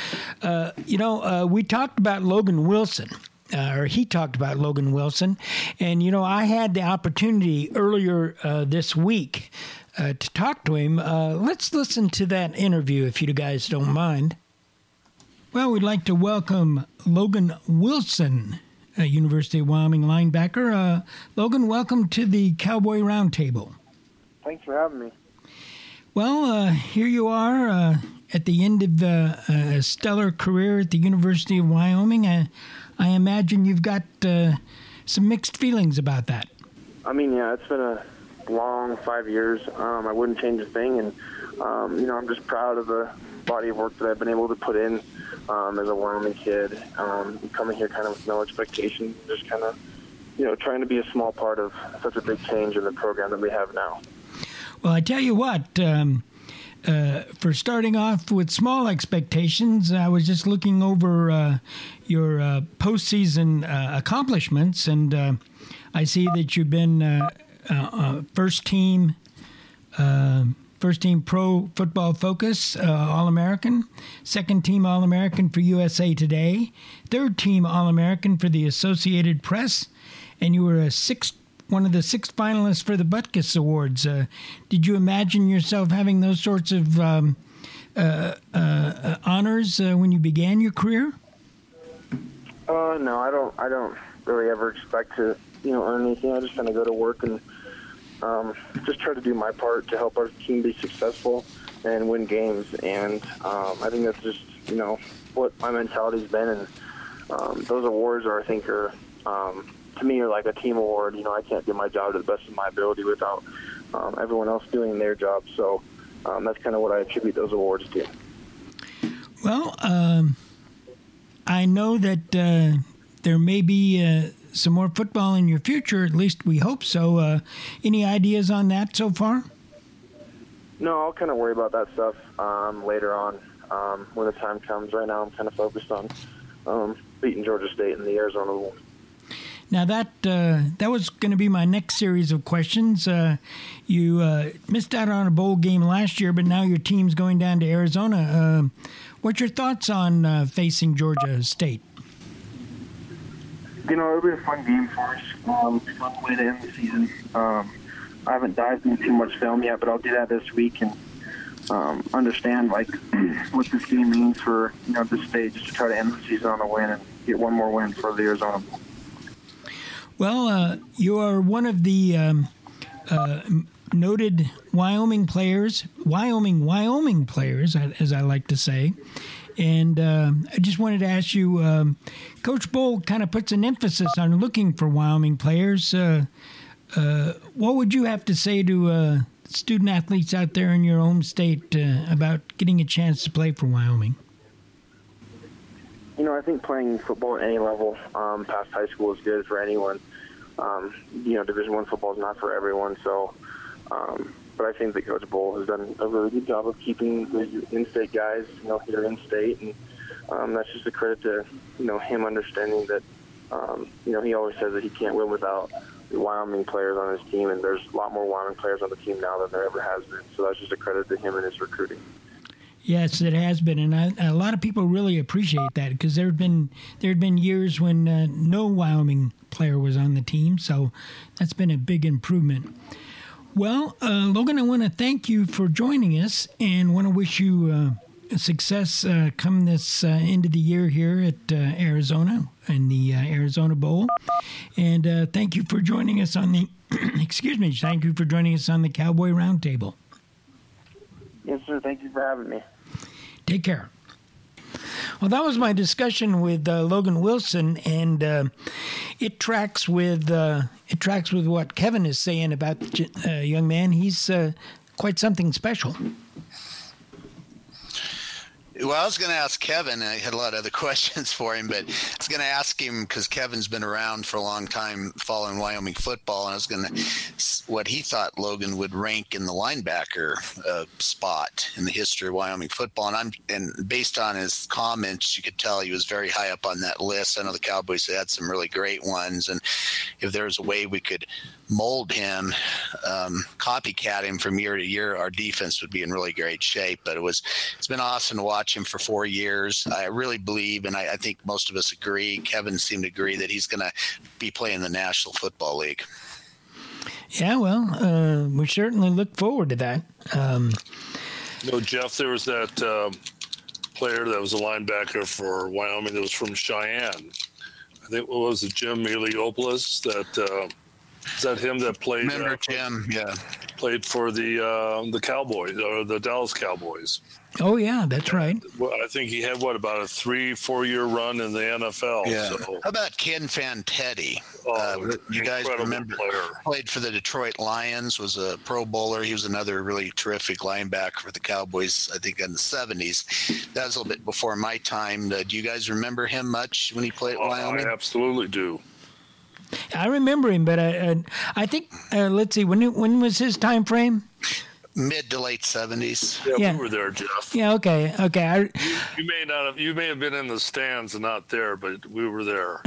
Uh, you know, uh, we talked about Logan Wilson. Uh, or he talked about Logan Wilson. And, you know, I had the opportunity earlier uh, this week uh, to talk to him. Uh, let's listen to that interview, if you guys don't mind. Well, we'd like to welcome Logan Wilson, a University of Wyoming linebacker. Uh, Logan, welcome to the Cowboy Roundtable. Thanks for having me. Well, uh, here you are uh, at the end of uh, a stellar career at the University of Wyoming. I, I imagine you've got uh, some mixed feelings about that. I mean, yeah, it's been a long five years. Um, I wouldn't change a thing, and um, you know, I'm just proud of the body of work that I've been able to put in um, as a Wyoming kid. Um, coming here kind of with no expectation, just kind of, you know, trying to be a small part of such a big change in the program that we have now. Well, I tell you what, um, uh, for starting off with small expectations, I was just looking over uh, your uh, postseason uh, accomplishments, and uh, I see that you've been uh, uh, uh, first team, uh, first team Pro Football Focus uh, All-American, second team All-American for U S A Today, third team All-American for the Associated Press, and you were a sixth. One of the six finalists for the Butkus Awards. Uh, did you imagine yourself having those sorts of um, uh, uh, uh, honors uh, when you began your career? Uh, no, I don't. I don't really ever expect to, you know, earn anything. I just kind of go to work and um, just try to do my part to help our team be successful and win games. And um, I think that's just, you know, what my mentality's been. And um, those awards are, I think, are. Um, to me, are like a team award. You know, I can't do my job to the best of my ability without um, everyone else doing their job. So um, that's kind of what I attribute those awards to. Well, um, I know that uh, there may be uh, some more football in your future. At least we hope so. Uh, any ideas on that so far? No, I'll kind of worry about that stuff um, later on um, when the time comes. Right now I'm kind of focused on um, beating Georgia State in the Arizona Bowl. Now, that uh, that was going to be my next series of questions. Uh, you uh, missed out on a bowl game last year, but now your team's going down to Arizona. Uh, what's your thoughts on uh, facing Georgia State? You know, it'll be a fun game for us. Um, it's a fun way to end the season. Um, I haven't dived into too much film yet, but I'll do that this week and um, understand like what this game means for, you know, this stage, just to try to end the season on a win and get one more win for the Arizona Bowl. Well, uh, you are one of the um, uh, noted Wyoming players, Wyoming, Wyoming players, as I like to say. And uh, I just wanted to ask you, um, Coach Bohl kind of puts an emphasis on looking for Wyoming players. Uh, uh, what would you have to say to uh, student athletes out there in your home state uh, about getting a chance to play for Wyoming? You know, I think playing football at any level um, past high school is good for anyone. Um, you know, Division One football is not for everyone. So, um, but I think that Coach Bohl has done a really good job of keeping the in-state guys, you know, here in-state, and um, that's just a credit to, you know, him understanding that, um, you know, he always says that he can't win without the Wyoming players on his team, and there's a lot more Wyoming players on the team now than there ever has been. So that's just a credit to him and his recruiting. Yes, it has been, and I, a lot of people really appreciate that, because there have been there had been years when uh, no Wyoming player was on the team, so that's been a big improvement. Well, uh, Logan, I want to thank you for joining us, and want to wish you uh, success uh, come this uh, end of the year here at uh, Arizona in the uh, Arizona Bowl, and uh, thank you for joining us on the excuse me, thank you for joining us on the Cowboy Roundtable. Yes, sir. Thank you for having me. Take care. Well, that was my discussion with uh, Logan Wilson, and uh, it tracks with uh, it tracks with what Kevin is saying about the uh, young man. He's uh, quite something special. Well, I was going to ask Kevin. I had a lot of other questions for him, but I was going to ask him, because Kevin's been around for a long time following Wyoming football, and I was going to what he thought Logan would rank in the linebacker uh, spot in the history of Wyoming football. And I'm and based on his comments, you could tell he was very high up on that list. I know the Cowboys had some really great ones, and if there was a way we could mold him, um, copycat him from year to year, our defense would be in really great shape. But it was it's been awesome to watch him for four years. I really believe, and I, I think most of us agree, Kevin seemed to agree, that he's going to be playing the National Football League. Yeah, well, uh, we certainly look forward to that. Um, you know, Jeff, there was that uh, player that was a linebacker for Wyoming that was from Cheyenne. I think, what was it, Jim Eliopoulos? That, uh, is that him that played? Remember uh, Jim, yeah. Played for the, uh, the Cowboys, or the Dallas Cowboys. Oh, yeah, that's right. Well, I think he had, what, about a three, four-year run in the N F L. Yeah. So. How about Ken Fantetti? Oh, uh, you guys remember, player. Played for the Detroit Lions, was a Pro Bowler. He was another really terrific linebacker for the Cowboys, I think, in the seventies. That was a little bit before my time. Uh, do you guys remember him much when he played at oh, Wyoming? I absolutely do. I remember him, but I, I, I think, uh, let's see, when when was his time frame? Mid to late seventies. Yeah, yeah, we were there, Jeff. Yeah, okay, okay. I, you, you may not have, you may have been in the stands and not there, but we were there.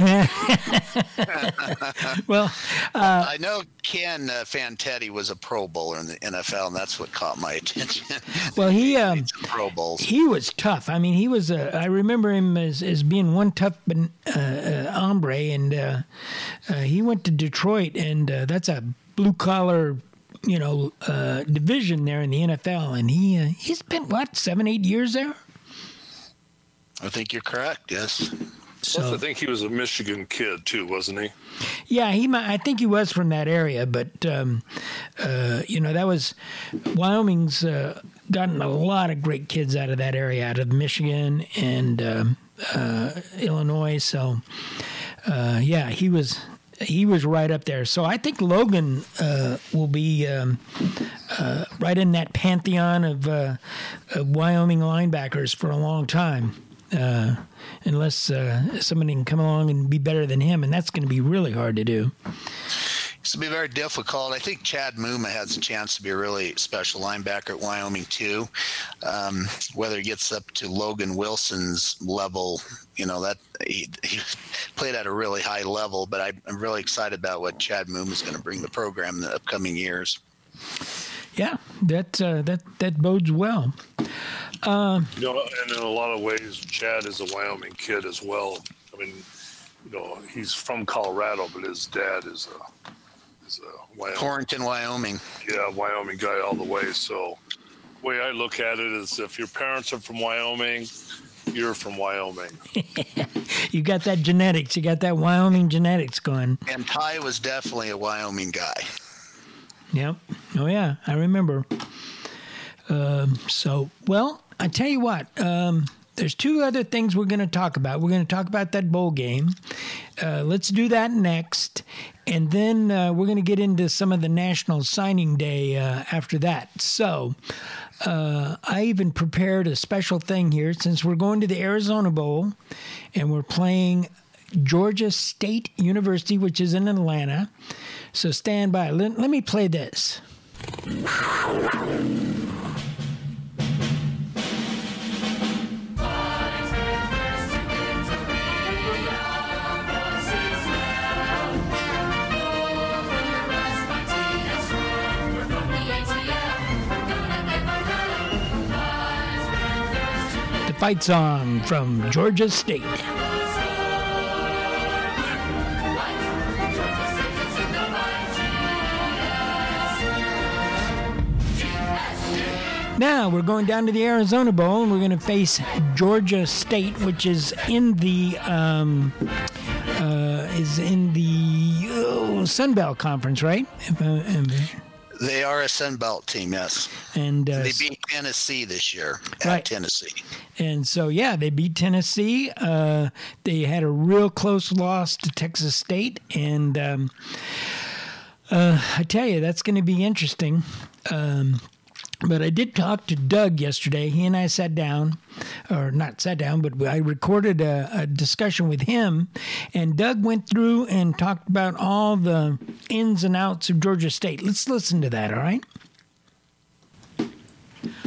well, uh, I know Ken uh, Fantetti was a Pro Bowler in the N F L, and that's what caught my attention. Well, he um, Pro Bowls. He was tough. I mean, he was. Uh, I remember him as, as being one tough uh, uh, hombre, and uh, uh, he went to Detroit, and uh, that's a blue collar, you know, uh, division there in the N F L, and he uh, he spent what seven, eight years there. I think you're correct. Yes. So Plus, I think he was a Michigan kid too, wasn't he? Yeah, he. Might, I think he was from that area, but um, uh, you know, that was Wyoming's uh, gotten a lot of great kids out of that area, out of Michigan and um, uh, Illinois. So uh, yeah, he was. he was right up there. So I think Logan uh, will be um, uh, right in that pantheon of, uh, of Wyoming linebackers for a long time, uh, unless uh, somebody can come along and be better than him, and that's going to be really hard to do. It's going to be very difficult. I think Chad Muma has a chance to be a really special linebacker at Wyoming, too. Um, whether he gets up to Logan Wilson's level, you know, that he, he played at a really high level. But I, I'm really excited about what Chad Muma is going to bring the program in the upcoming years. Yeah, that uh, that that bodes well. Um, you know, and in a lot of ways, Chad is a Wyoming kid as well. I mean, you know, he's from Colorado, but his dad is a Wyoming. Torrington, Wyoming. Yeah, Wyoming guy all the way. So the way I look at it is if your parents are from Wyoming, you're from Wyoming. You got that genetics. You got that Wyoming genetics going. And Ty was definitely a Wyoming guy. Yep. Oh, yeah. I remember. Um, so, well, I tell you what. Um, there's two other things we're going to talk about. We're going to talk about that bowl game. Uh, let's do that next. And then uh, we're going to get into some of the National Signing Day uh, after that. So uh, I even prepared a special thing here since we're going to the Arizona Bowl and we're playing Georgia State University, which is in Atlanta. So stand by. Let, let me play this. Fight song from Georgia State. Now we're going down to the Arizona Bowl and we're going to face Georgia State, which is in the um, uh, is in the oh, Sun Belt Conference, right? If, uh, if, They are a Sun Belt team, yes. And uh, they beat Tennessee this year at right. Tennessee. And so, yeah, they beat Tennessee. Uh, they had a real close loss to Texas State. And um, uh, I tell you, that's going to be interesting. Um, but I did talk to Doug yesterday. He and I sat down, or not sat down, but I recorded a, a discussion with him. And Doug went through and talked about all the ins and outs of Georgia State. Let's listen to that, all right?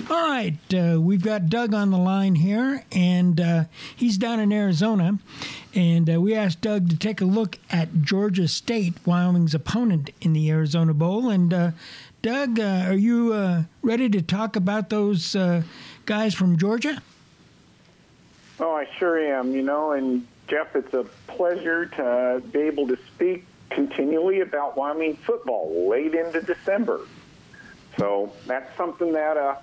All right, uh, we've got Doug on the line here, and uh, he's down in Arizona. And uh, we asked Doug to take a look at Georgia State, Wyoming's opponent in the Arizona Bowl. And, uh, Doug, uh, are you uh, ready to talk about those uh, guys from Georgia? Oh, I sure am, you know. And, Jeff, it's a pleasure to be able to speak continually about Wyoming football late into December. So that's something that uh,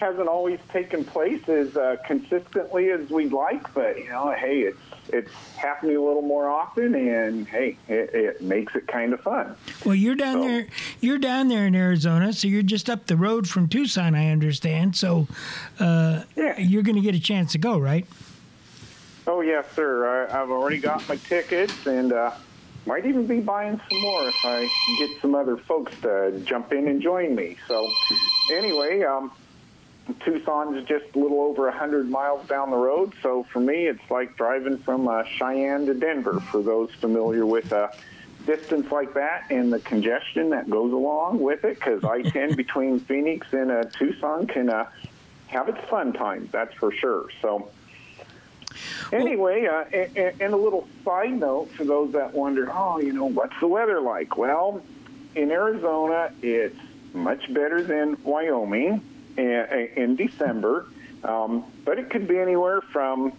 hasn't always taken place as uh, consistently as we'd like, but, you know, hey, it's it's happening a little more often, and, hey, it, it makes it kind of fun. Well, you're down so, there You're down there in Arizona, so you're just up the road from Tucson, I understand, so uh, yeah. You're going to get a chance to go, right? Oh, yes, sir. I, I've already got my tickets, and uh might even be buying some more if I get some other folks to jump in and join me. So anyway, um, Tucson's just a little over one hundred miles down the road. So for me, it's like driving from uh, Cheyenne to Denver, for those familiar with a uh, distance like that and the congestion that goes along with it, because I ten between Phoenix and uh, Tucson can uh, have its fun times, that's for sure. So. Anyway, uh, and, and a little side note for those that wonder, oh, you know, what's the weather like? Well, in Arizona, it's much better than Wyoming in December, um, but it could be anywhere from,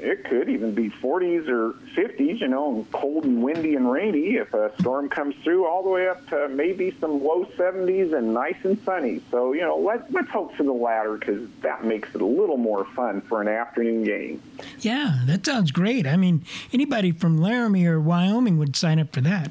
it could even be forties or fifties, you know, and cold and windy and rainy if a storm comes through, all the way up to maybe some low seventies and nice and sunny. So, you know, let, let's hope for the latter, because that makes it a little more fun for an afternoon game. Yeah, that sounds great. I mean, anybody from Laramie or Wyoming would sign up for that.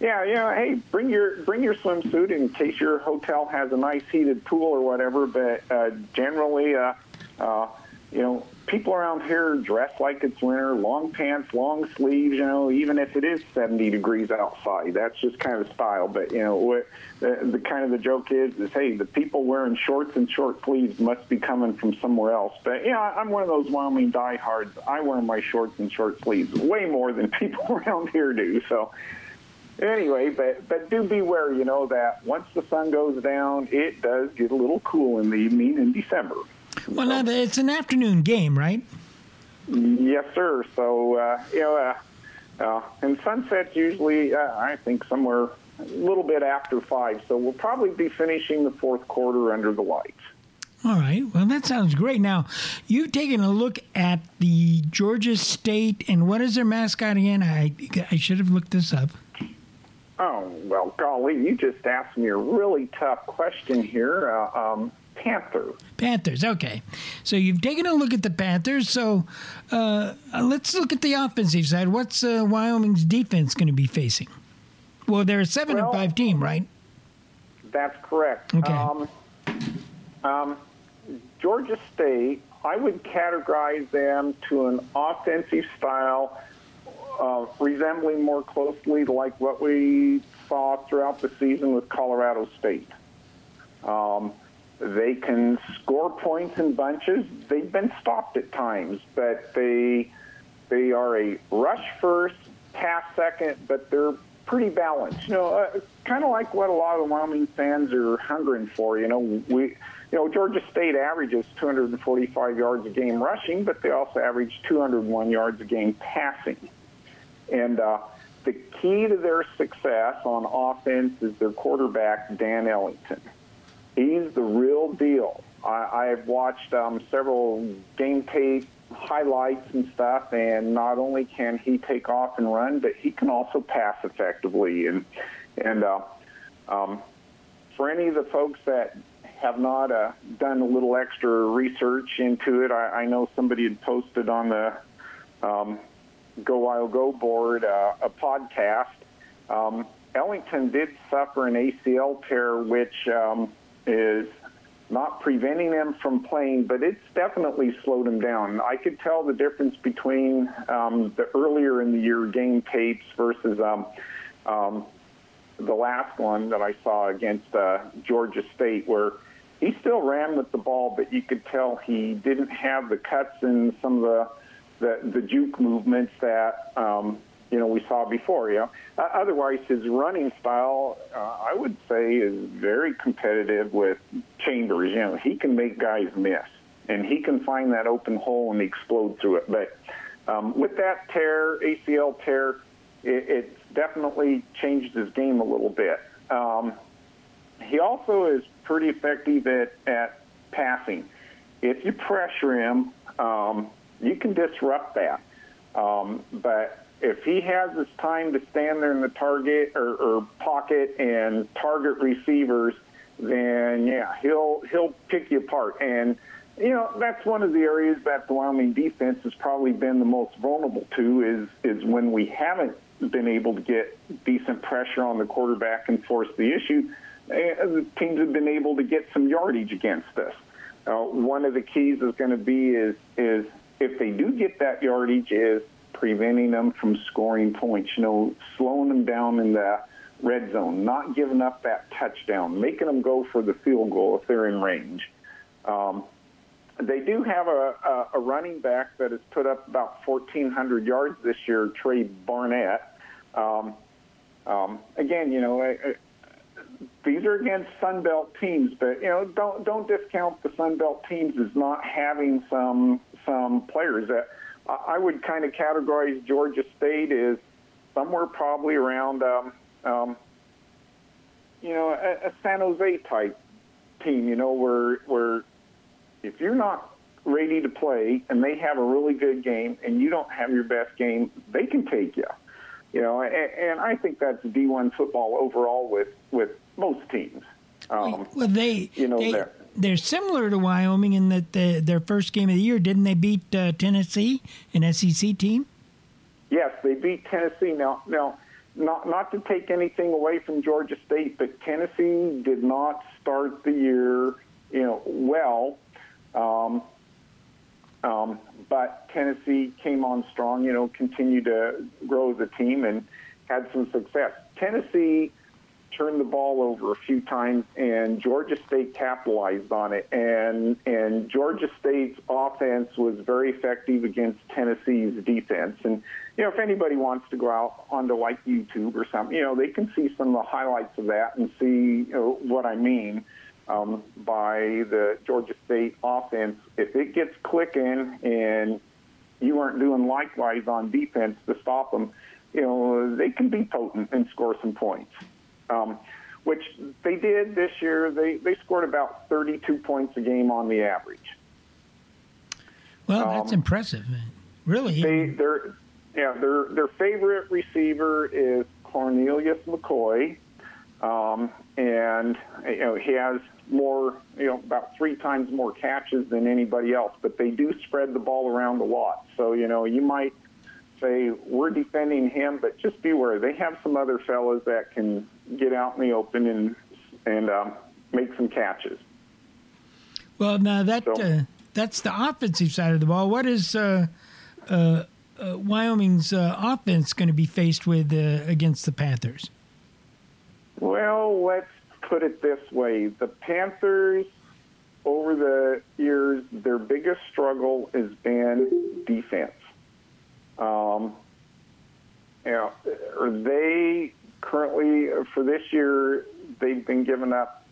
Yeah, yeah. Hey, bring your bring your swimsuit in case your hotel has a nice heated pool or whatever, but uh, generally... Uh, uh, you know, people around here dress like it's winter, long pants, long sleeves, you know, even if it is seventy degrees outside. That's just kind of style. But, you know, what the, the kind of the joke is, is, hey, the people wearing shorts and short sleeves must be coming from somewhere else. But, you know, I'm one of those Wyoming diehards. I wear my shorts and short sleeves way more than people around here do. So, anyway, but, but do beware, you know, that once the sun goes down, it does get a little cool in the evening in December. Well, now it's an afternoon game, right? Yes, sir. So, uh, you know, uh, uh, and sunset's usually, uh, I think, somewhere a little bit after five. So we'll probably be finishing the fourth quarter under the lights. All right. Well, that sounds great. Now, you've taken a look at the Georgia State, and what is their mascot again? I, I should have looked this up. Oh, well, golly, you just asked me a really tough question here. Uh, um Panthers. Panthers, okay. So you've taken a look at the Panthers. So uh, let's look at the offensive side. What's uh, Wyoming's defense going to be facing? Well, they're a seven well, and five team, right? That's correct. Okay. Um, um, Georgia State, I would categorize them to an offensive style uh, resembling more closely like what we saw throughout the season with Colorado State. Um, They can score points in bunches. They've been stopped at times, but they they are a rush first, pass second, but they're pretty balanced. You know, uh, kind of like what a lot of Wyoming fans are hungering for. You know, we, you know, Georgia State averages two hundred forty-five yards a game rushing, but they also average two hundred one yards a game passing. And uh, the key to their success on offense is their quarterback, Dan Ellington. He's the real deal. I, I've watched um, several game tape highlights and stuff, and not only can he take off and run, but he can also pass effectively. And and uh, um, for any of the folks that have not uh, done a little extra research into it, I, I know somebody had posted on the um, Go Wild Go board uh, a podcast. Um, Ellington did suffer an A C L tear, which um, – is not preventing them from playing, but it's definitely slowed them down. I could tell the difference between um, the earlier in the year game tapes versus um, um, the last one that I saw against uh, Georgia State, where he still ran with the ball, but you could tell he didn't have the cuts and some of the the, the juke movements that um, you know, we saw before, you know. Uh, otherwise, his running style, uh, I would say, is very competitive with Chambers. You know, he can make guys miss, and he can find that open hole and explode through it. But um, with that tear, A C L tear, it, it definitely changed his game a little bit. Um, he also is pretty effective at, at passing. If you pressure him, um, you can disrupt that. Um, but... If he has his time to stand there in the target or, or pocket and target receivers, then, yeah, he'll he'll pick you apart. And, you know, that's one of the areas that the Wyoming defense has probably been the most vulnerable to is, is when we haven't been able to get decent pressure on the quarterback and force the issue. The teams have been able to get some yardage against us. Uh, one of the keys is going to be is, is if they do get that yardage is preventing them from scoring points, you know, slowing them down in the red zone, not giving up that touchdown, making them go for the field goal if they're in range. Um, they do have a, a, a running back that has put up about fourteen hundred yards this year, Trey Barnett. Um, um, again, you know, I, I, these are against Sun Belt teams, but, you know, don't don't discount the Sun Belt teams as not having some some players that. I would kind of categorize Georgia State as somewhere probably around, um, um, you know, a, a San Jose type team, you know, where where if you're not ready to play and they have a really good game and you don't have your best game, they can take you, you know, and, and I think that's D one football overall with, with most teams. Um, well, they, you know, they, they're, they're similar to Wyoming in that the, their first game of the year, didn't they beat uh, Tennessee, an S E C team? Yes, they beat Tennessee. Now, now, not not to take anything away from Georgia State, but Tennessee did not start the year, you know, well. Um, Um, but Tennessee came on strong, you know, continued to grow as a team and had some success. Tennessee turned the ball over a few times, and Georgia State capitalized on it. And, and Georgia State's offense was very effective against Tennessee's defense. And, you know, if anybody wants to go out onto, like, YouTube or something, you know, they can see some of the highlights of that and see, you know, what I mean um, by the Georgia State offense. If it gets clicking and you aren't doing likewise on defense to stop them, you know, they can be potent and score some points. Um, which they did this year. They, they scored about thirty-two points a game on the average. Well, um, that's impressive, really. They, they're, yeah, their their favorite receiver is Cornelius McCoy, um, and you know he has more, you know, about three times more catches than anybody else. But they do spread the ball around a lot, so you know you might say we're defending him, but just beware, they have some other fellas that can get out in the open and and um, make some catches. Well, now that so, uh, that's the offensive side of the ball. What is uh, uh, uh, Wyoming's uh, offense going to be faced with uh, against the Panthers? Well, let's put it this way: the Panthers, over the years, their biggest struggle has been defense. Um, you know, are they currently for this year? They've been giving up,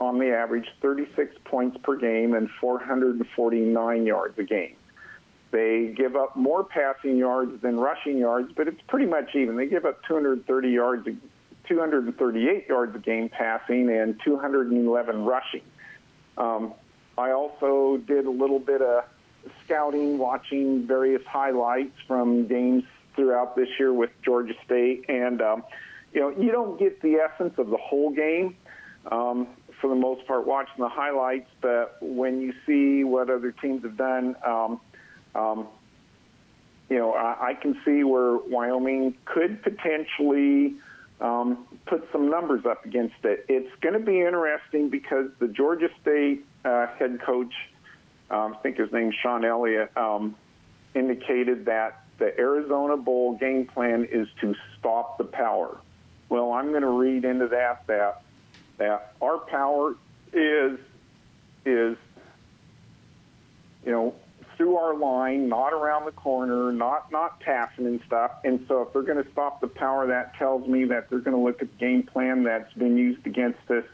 on the average, thirty-six points per game and four hundred forty-nine yards a game. They give up more passing yards than rushing yards, but it's pretty much even. They give up two hundred thirty yards, two hundred thirty-eight yards a game passing, and two hundred eleven rushing. Um, I also did a little bit of scouting, watching various highlights from games throughout this year with Georgia State. And, um, you know, you don't get the essence of the whole game um, for the most part watching the highlights, but when you see what other teams have done, um, um, you know, I, I can see where Wyoming could potentially um, put some numbers up against it. It's going to be interesting because the Georgia State uh, head coach, Um, I think his name's Sean Elliott, um, indicated that the Arizona Bowl game plan is to stop the power. Well, I'm going to read into that that that our power is is you know through our line, not around the corner, not not passing and stuff. And so, if they're going to stop the power, that tells me that they're going to look at the game plan that's been used against us,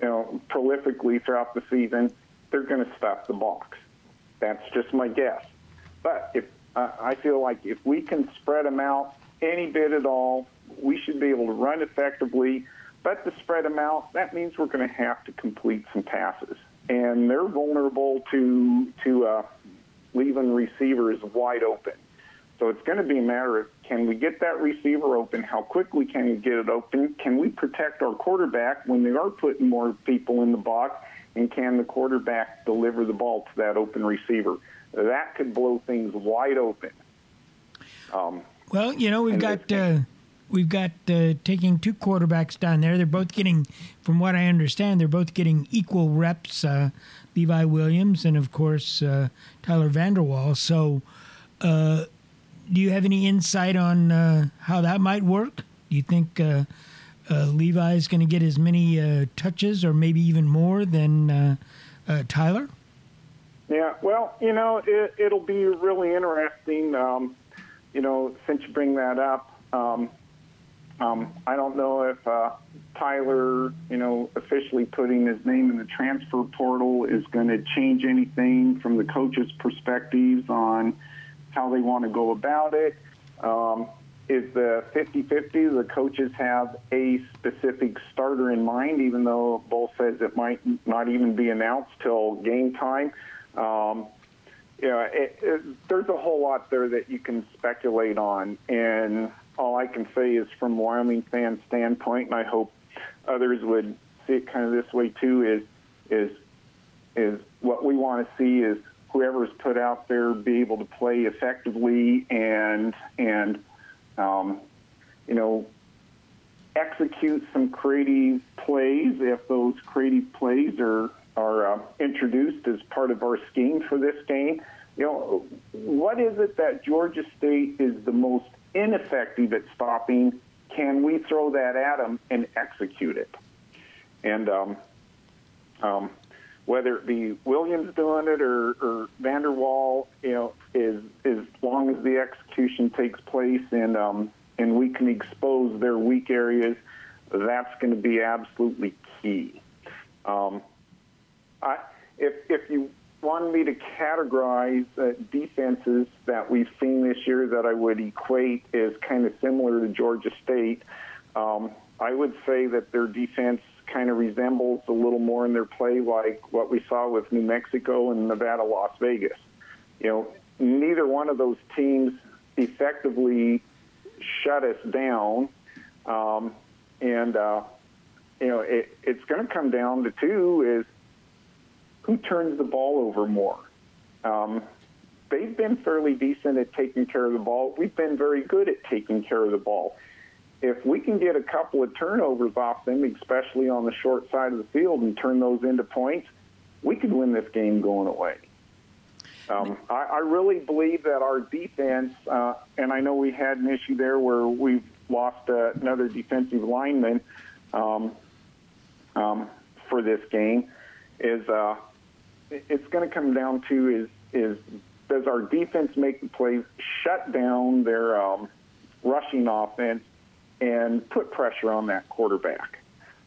you know, prolifically throughout the season. They're going to stop the box. That's just my guess. But if uh, I feel like if we can spread them out any bit at all, we should be able to run effectively. But to spread them out, that means we're going to have to complete some passes. And they're vulnerable to to uh, leaving receivers wide open. So it's going to be a matter of, can we get that receiver open? How quickly can we get it open? Can we protect our quarterback when they are putting more people in the box? And can the quarterback deliver the ball to that open receiver? That could blow things wide open. Um, well, you know, we've got uh, we've got uh, taking two quarterbacks down there. They're both getting, from what I understand, they're both getting equal reps, uh, Levi Williams and, of course, uh, Tyler Vander Waal. So uh, do you have any insight on uh, how that might work? Do you think uh, – Uh, Levi's going to get as many uh, touches or maybe even more than uh, uh, Tyler? Yeah, well, you know, it, it'll be really interesting, um, you know, since you bring that up. Um, um, I don't know if uh, Tyler, you know, officially putting his name in the transfer portal is going to change anything from the coaches' perspectives on how they want to go about it. Um Is the fifty-fifty, the coaches have a specific starter in mind, even though Bohl says it might not even be announced till game time. Um, you know, it, it, there's a whole lot there that you can speculate on, and all I can say is from Wyoming fan standpoint, and I hope others would see it kind of this way too, is is is what we want to see is whoever's put out there be able to play effectively and and Um, you know, execute some creative plays if those creative plays are, are uh, introduced as part of our scheme for this game. you know, what is it that Georgia State is the most ineffective at stopping? Can we throw that at them and execute it? And um, um, whether it be Williams doing it or, or Vander Waal, you know, is as long as the execution takes place and um, and we can expose their weak areas, that's going to be absolutely key. Um, I, if if you wanted me to categorize uh, defenses that we've seen this year that I would equate as kind of similar to Georgia State, um, I would say that their defense kind of resembles a little more in their play like what we saw with New Mexico and Nevada, Las Vegas. You know, neither one of those teams effectively shut us down, um, and uh, you know it, it's going to come down to two is who turns the ball over more. Um, they've been fairly decent at taking care of the ball. We've been very good at taking care of the ball. If we can get a couple of turnovers off them, especially on the short side of the field, and turn those into points, we could win this game going away. Um, I, I really believe that our defense, uh, and I know we had an issue there where we've lost uh, another defensive lineman um, um, for this game, is uh, it's going to come down to is, is does our defense make the plays, shut down their um, rushing offense, and put pressure on that quarterback.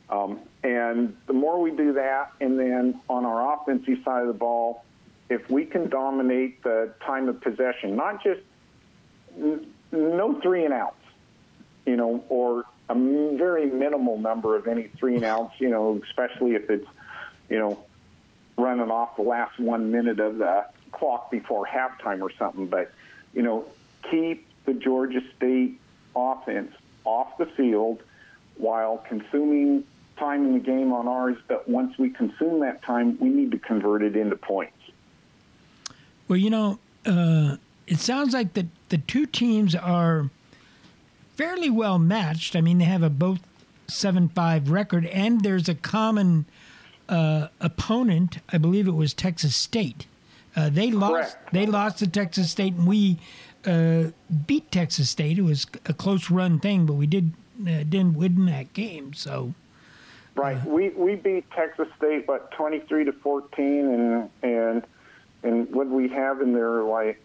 Um, and the more we do that, and then on our offensive side of the ball, if we can dominate the time of possession, not just n- no three and outs, you know, or a m- very minimal number of any three and outs, you know, especially if it's, you know, running off the last one minute of the clock before halftime or something. But, you know, keep the Georgia State offense off the field while consuming time in the game on ours, but once we consume that time, we need to convert it into points. Well, you know, uh, it sounds like the, the two teams are fairly well matched. I mean, they have a both seven five record, and there's a common uh, opponent. I believe it was Texas State. Uh, they lost. Correct. They lost to Texas State, and we Uh, beat Texas State. It was a close run thing, but we did uh, didn't win that game. So, right, uh, we we beat Texas State what twenty three to fourteen, and and and what we have in there, like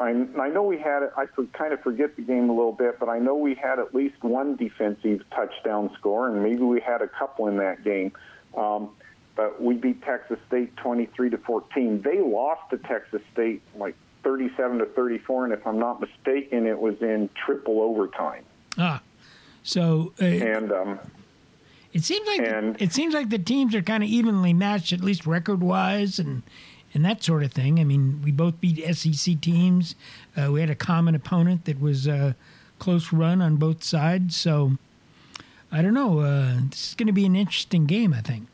I I know we had it. I could kind of forget the game a little bit, but I know we had at least one defensive touchdown score, and maybe we had a couple in that game. Um, but we beat Texas State twenty three to fourteen. They lost to Texas State like thirty-seven to thirty-four, and if I'm not mistaken, it was in triple overtime. Ah, so uh, and um, it seems like and, it seems like the teams are kind of evenly matched, at least record-wise, and and that sort of thing. I mean, we both beat S E C teams. Uh, we had a common opponent that was a close run on both sides. So I don't know. Uh, this is going to be an interesting game, I think.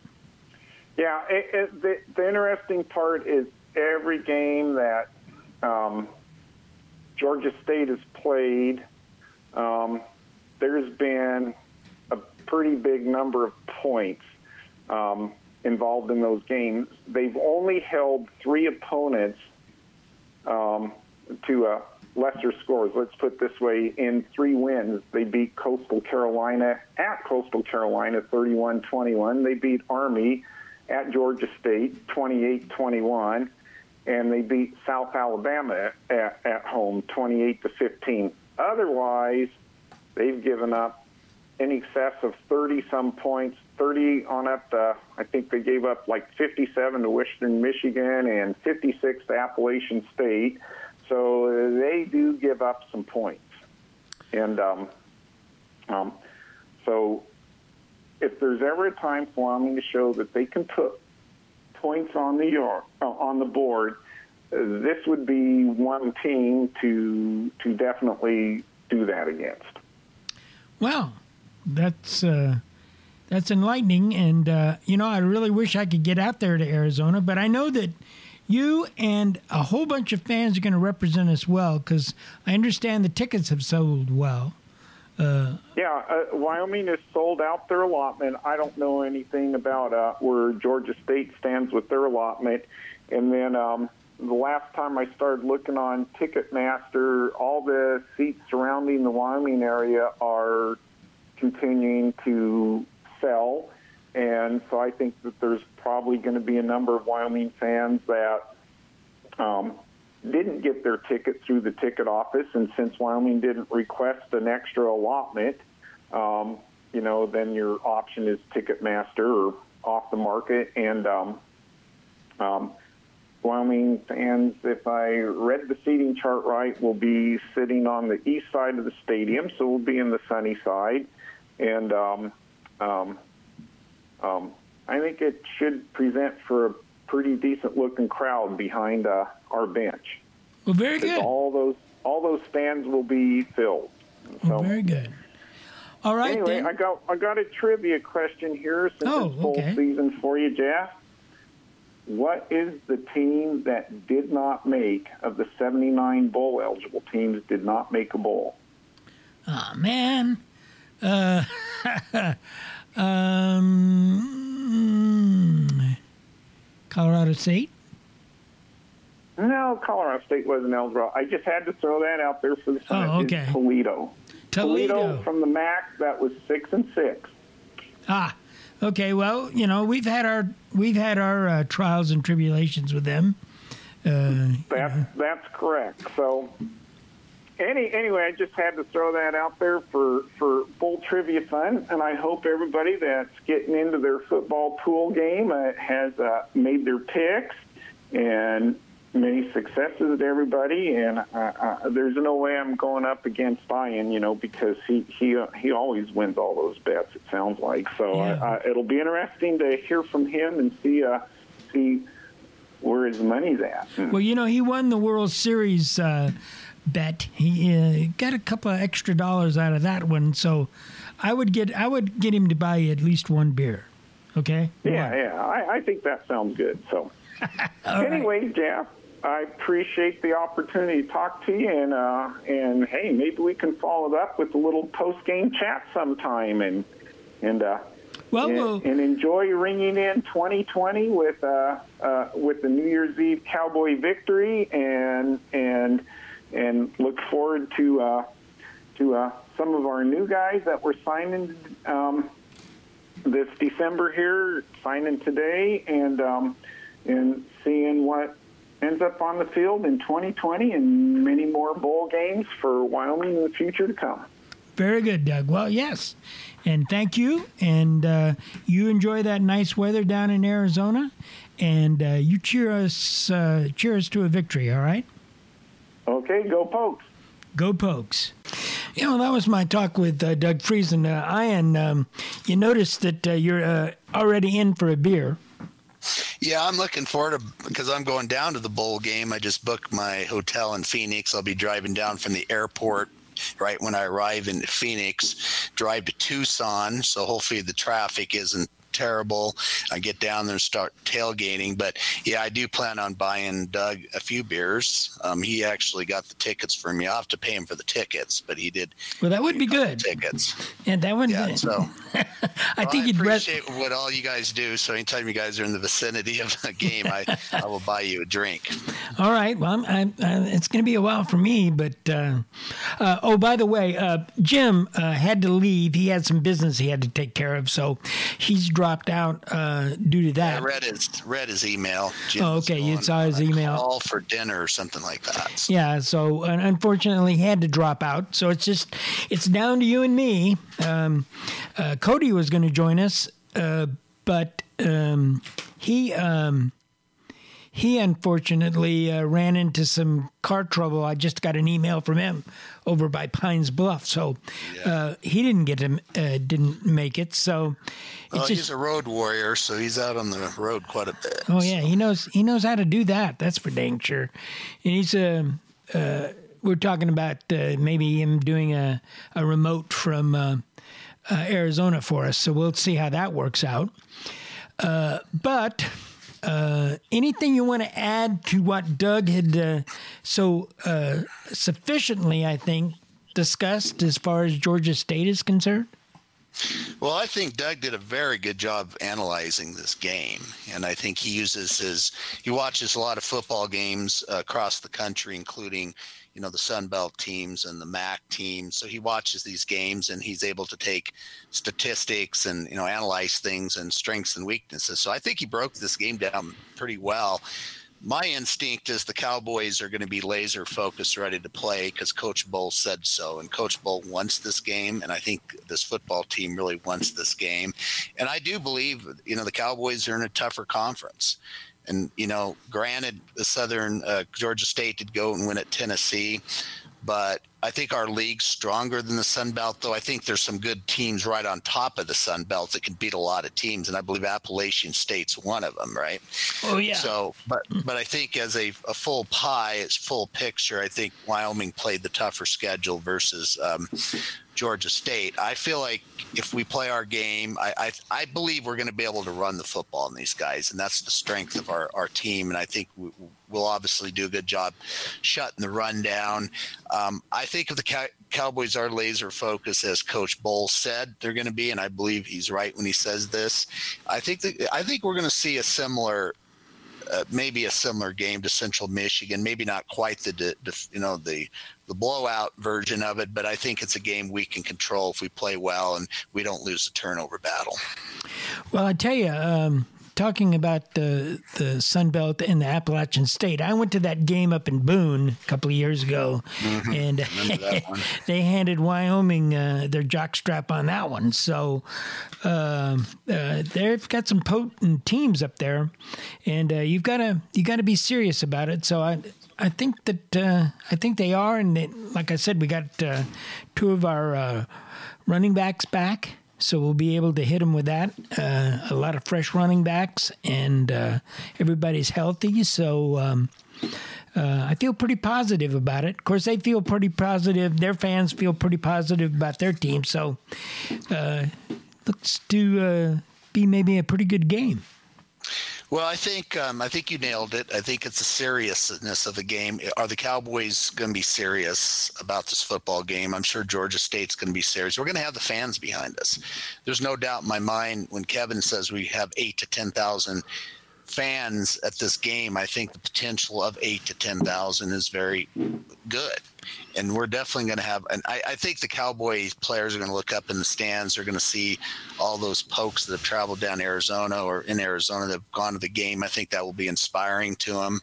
Yeah, it, it, the, the interesting part is every game that Um, Georgia State has played, um, there's been a pretty big number of points um, involved in those games. They've only held three opponents um, to uh, lesser scores. Let's put it this way, in three wins, they beat Coastal Carolina at Coastal Carolina thirty-one twenty-one. They beat Army at Georgia State twenty-eight twenty-one. And they beat South Alabama at, at home, twenty-eight to fifteen. Otherwise, they've given up in excess of thirty-some points, thirty on up to, I think they gave up like fifty-seven to Western Michigan and fifty-six to Appalachian State. So they do give up some points. And um, um, so if there's ever a time for them to show that they can put points on the yard, uh, on the board, uh, this would be one team to to definitely do that against. Well, that's uh, that's enlightening, and uh, you know, I really wish I could get out there to Arizona, but I know that you and a whole bunch of fans are going to represent us well, because I understand the tickets have sold well. Uh, yeah, uh, Wyoming has sold out their allotment. I don't know anything about uh, where Georgia State stands with their allotment. And then um, the last time I started looking on Ticketmaster, all the seats surrounding the Wyoming area are continuing to sell. And so I think that there's probably going to be a number of Wyoming fans that um, didn't get their ticket through the ticket office. And since Wyoming didn't request an extra allotment, um, you know, then your option is Ticketmaster or off the market. And um, um, Wyoming fans, if I read the seating chart right, will be sitting on the east side of the stadium. So we'll be in the sunny side. And um, um, um, I think it should present for a pretty decent-looking crowd behind uh, our bench. Well, very good. All those all those stands will be filled. So, well, very good. All right. Anyway, then. I got I got a trivia question here since oh, it's full okay. season for you, Jeff. What is the team that did not make of the seventy-nine bowl eligible teams did not make a bowl? Oh man. Uh, um, Colorado State? No, Colorado State wasn't eligible. I just had to throw that out there for the Senate. Oh, okay. Toledo. Toledo. Toledo from the M A C, that was six and six. Ah, okay. Well, you know, we've had our we've had our uh, trials and tribulations with them. Uh, that's you know. that's correct. So, any anyway, I just had to throw that out there for for full trivia fun, and I hope everybody that's getting into their football pool game uh, has uh, made their picks and. Many successes to everybody, and uh, uh, there's no way I'm going up against Ian, you know, because he he uh, he always wins all those bets. It sounds like so. Yeah. I, I, it'll be interesting to hear from him and see uh, see where his money's at. Well, you know, he won the World Series uh, bet. He uh, got a couple of extra dollars out of that one, so I would get I would get him to buy you at least one beer. Okay. Yeah, one. yeah. I, I think that sounds good. So anyway, right. Jeff. I appreciate the opportunity to talk to you, and uh, and hey, maybe we can follow it up with a little post-game chat sometime, and and uh, well, and, we'll... and enjoy ringing in twenty twenty with uh, uh, with the New Year's Eve Cowboy victory, and and and look forward to uh, to uh, some of our new guys that we're signing um, this December here, signing today, and um, and seeing what. Ends up on the field in twenty twenty and many more bowl games for Wyoming in the future to come. Very good, Doug. Well, yes, and thank you. And uh, you enjoy that nice weather down in Arizona, and uh, you cheer us, uh, cheer us to a victory. All right. Okay, go Pokes. Go Pokes. You know, that was my talk with uh, Doug Friesen. Uh, Ian, um, you noticed that uh, you're uh, already in for a beer. Yeah, I'm looking forward to because I'm going down to the bowl game. I just booked my hotel in Phoenix. I'll be driving down from the airport right when I arrive in Phoenix, drive to Tucson. So hopefully the traffic isn't terrible. I get down there and start tailgating. But, yeah, I do plan on buying Doug a few beers. Um, he actually got the tickets for me. I'll have to pay him for the tickets, but he did. Well, that would be good. Tickets. And that would be good. So, I well, think I you'd appreciate rest- what all you guys do. So anytime you guys are in the vicinity of a game, I, I will buy you a drink. All right. Well, I'm, I'm, I'm, it's going to be a while for me. But, uh, uh, oh, by the way, uh, Jim uh, had to leave. He had some business he had to take care of. So he's driving. Dropped out uh, due to that. Yeah, I read his, read his email. Jim oh, okay. You saw his email. Call for dinner or something like that. So. Yeah. So uh, unfortunately, he had to drop out. So it's just, it's down to you and me. Um, uh, Cody was going to join us, uh, but um, he um, he unfortunately uh, ran into some car trouble. I just got an email from him over by Pines Bluff, so yeah. uh, he didn't get him, uh, didn't make it. So. Well, just, he's a road warrior, so he's out on the road quite a bit. Oh yeah, so. he knows he knows how to do that. That's for dang sure. And he's a. Uh, uh, we're talking about uh, maybe him doing a, a remote from uh, uh, Arizona for us. So we'll see how that works out. Uh, but uh, anything you want to add to what Doug had uh, so uh, sufficiently, I think, discussed as far as Georgia State is concerned. Well, I think Doug did a very good job analyzing this game, and I think he uses his – he watches a lot of football games uh, across the country, including, you know, the Sun Belt teams and the M A C teams. So he watches these games, and he's able to take statistics and, you know, analyze things and strengths and weaknesses. So I think he broke this game down pretty well. My instinct is the Cowboys are going to be laser focused, ready to play because Coach Bohl said so. And Coach Bohl wants this game. And I think this football team really wants this game. And I do believe, you know, the Cowboys are in a tougher conference. And, you know, granted, the Southern uh, Georgia State did go and win at Tennessee. But I think our league's stronger than the Sun Belt, though I think there's some good teams right on top of the Sun Belt that can beat a lot of teams, and I believe Appalachian State's one of them, right? Oh, yeah. So, but but I think as a, a full pie, it's full picture, I think Wyoming played the tougher schedule versus um, Georgia State. I feel like if we play our game, I, I, I believe we're going to be able to run the football on these guys, and that's the strength of our, our team, and I think we, we'll obviously do a good job shutting the run down. Um, I think if the Cow- Cowboys are laser focused, as Coach Bohl said they're going to be, and I believe he's right when he says this, I think that, I think we're going to see a similar, uh, maybe a similar game to Central Michigan, maybe not quite the, de- de- you know, the the blowout version of it, but I think it's a game we can control if we play well and we don't lose the turnover battle. Well, I tell you, um, talking about the the Sun Belt and the Appalachian State, I went to that game up in Boone a couple of years ago, mm-hmm. and they handed Wyoming uh, their jockstrap on that one. So uh, uh, they've got some potent teams up there, and uh, you've got to you got to be serious about it. So I I think that uh, I think they are, and they, like I said, we got uh, two of our uh, running backs back. So we'll be able to hit them with that. Uh, a lot of fresh running backs, and uh, everybody's healthy. So um, uh, I feel pretty positive about it. Of course, they feel pretty positive. Their fans feel pretty positive about their team. So uh, looks to uh, be maybe a pretty good game. Well, I think um, I think you nailed it. I think it's the seriousness of the game. Are the Cowboys going to be serious about this football game? I'm sure Georgia State's going to be serious. We're going to have the fans behind us. There's no doubt in my mind when Kevin says we have eight to ten thousand fans at this game. I think the potential of eight to ten thousand is very good, and we're definitely going to have. And I, I think the Cowboys players are going to look up in the stands. They're going to see all those folks that have traveled down Arizona or in Arizona that have gone to the game. I think that will be inspiring to them,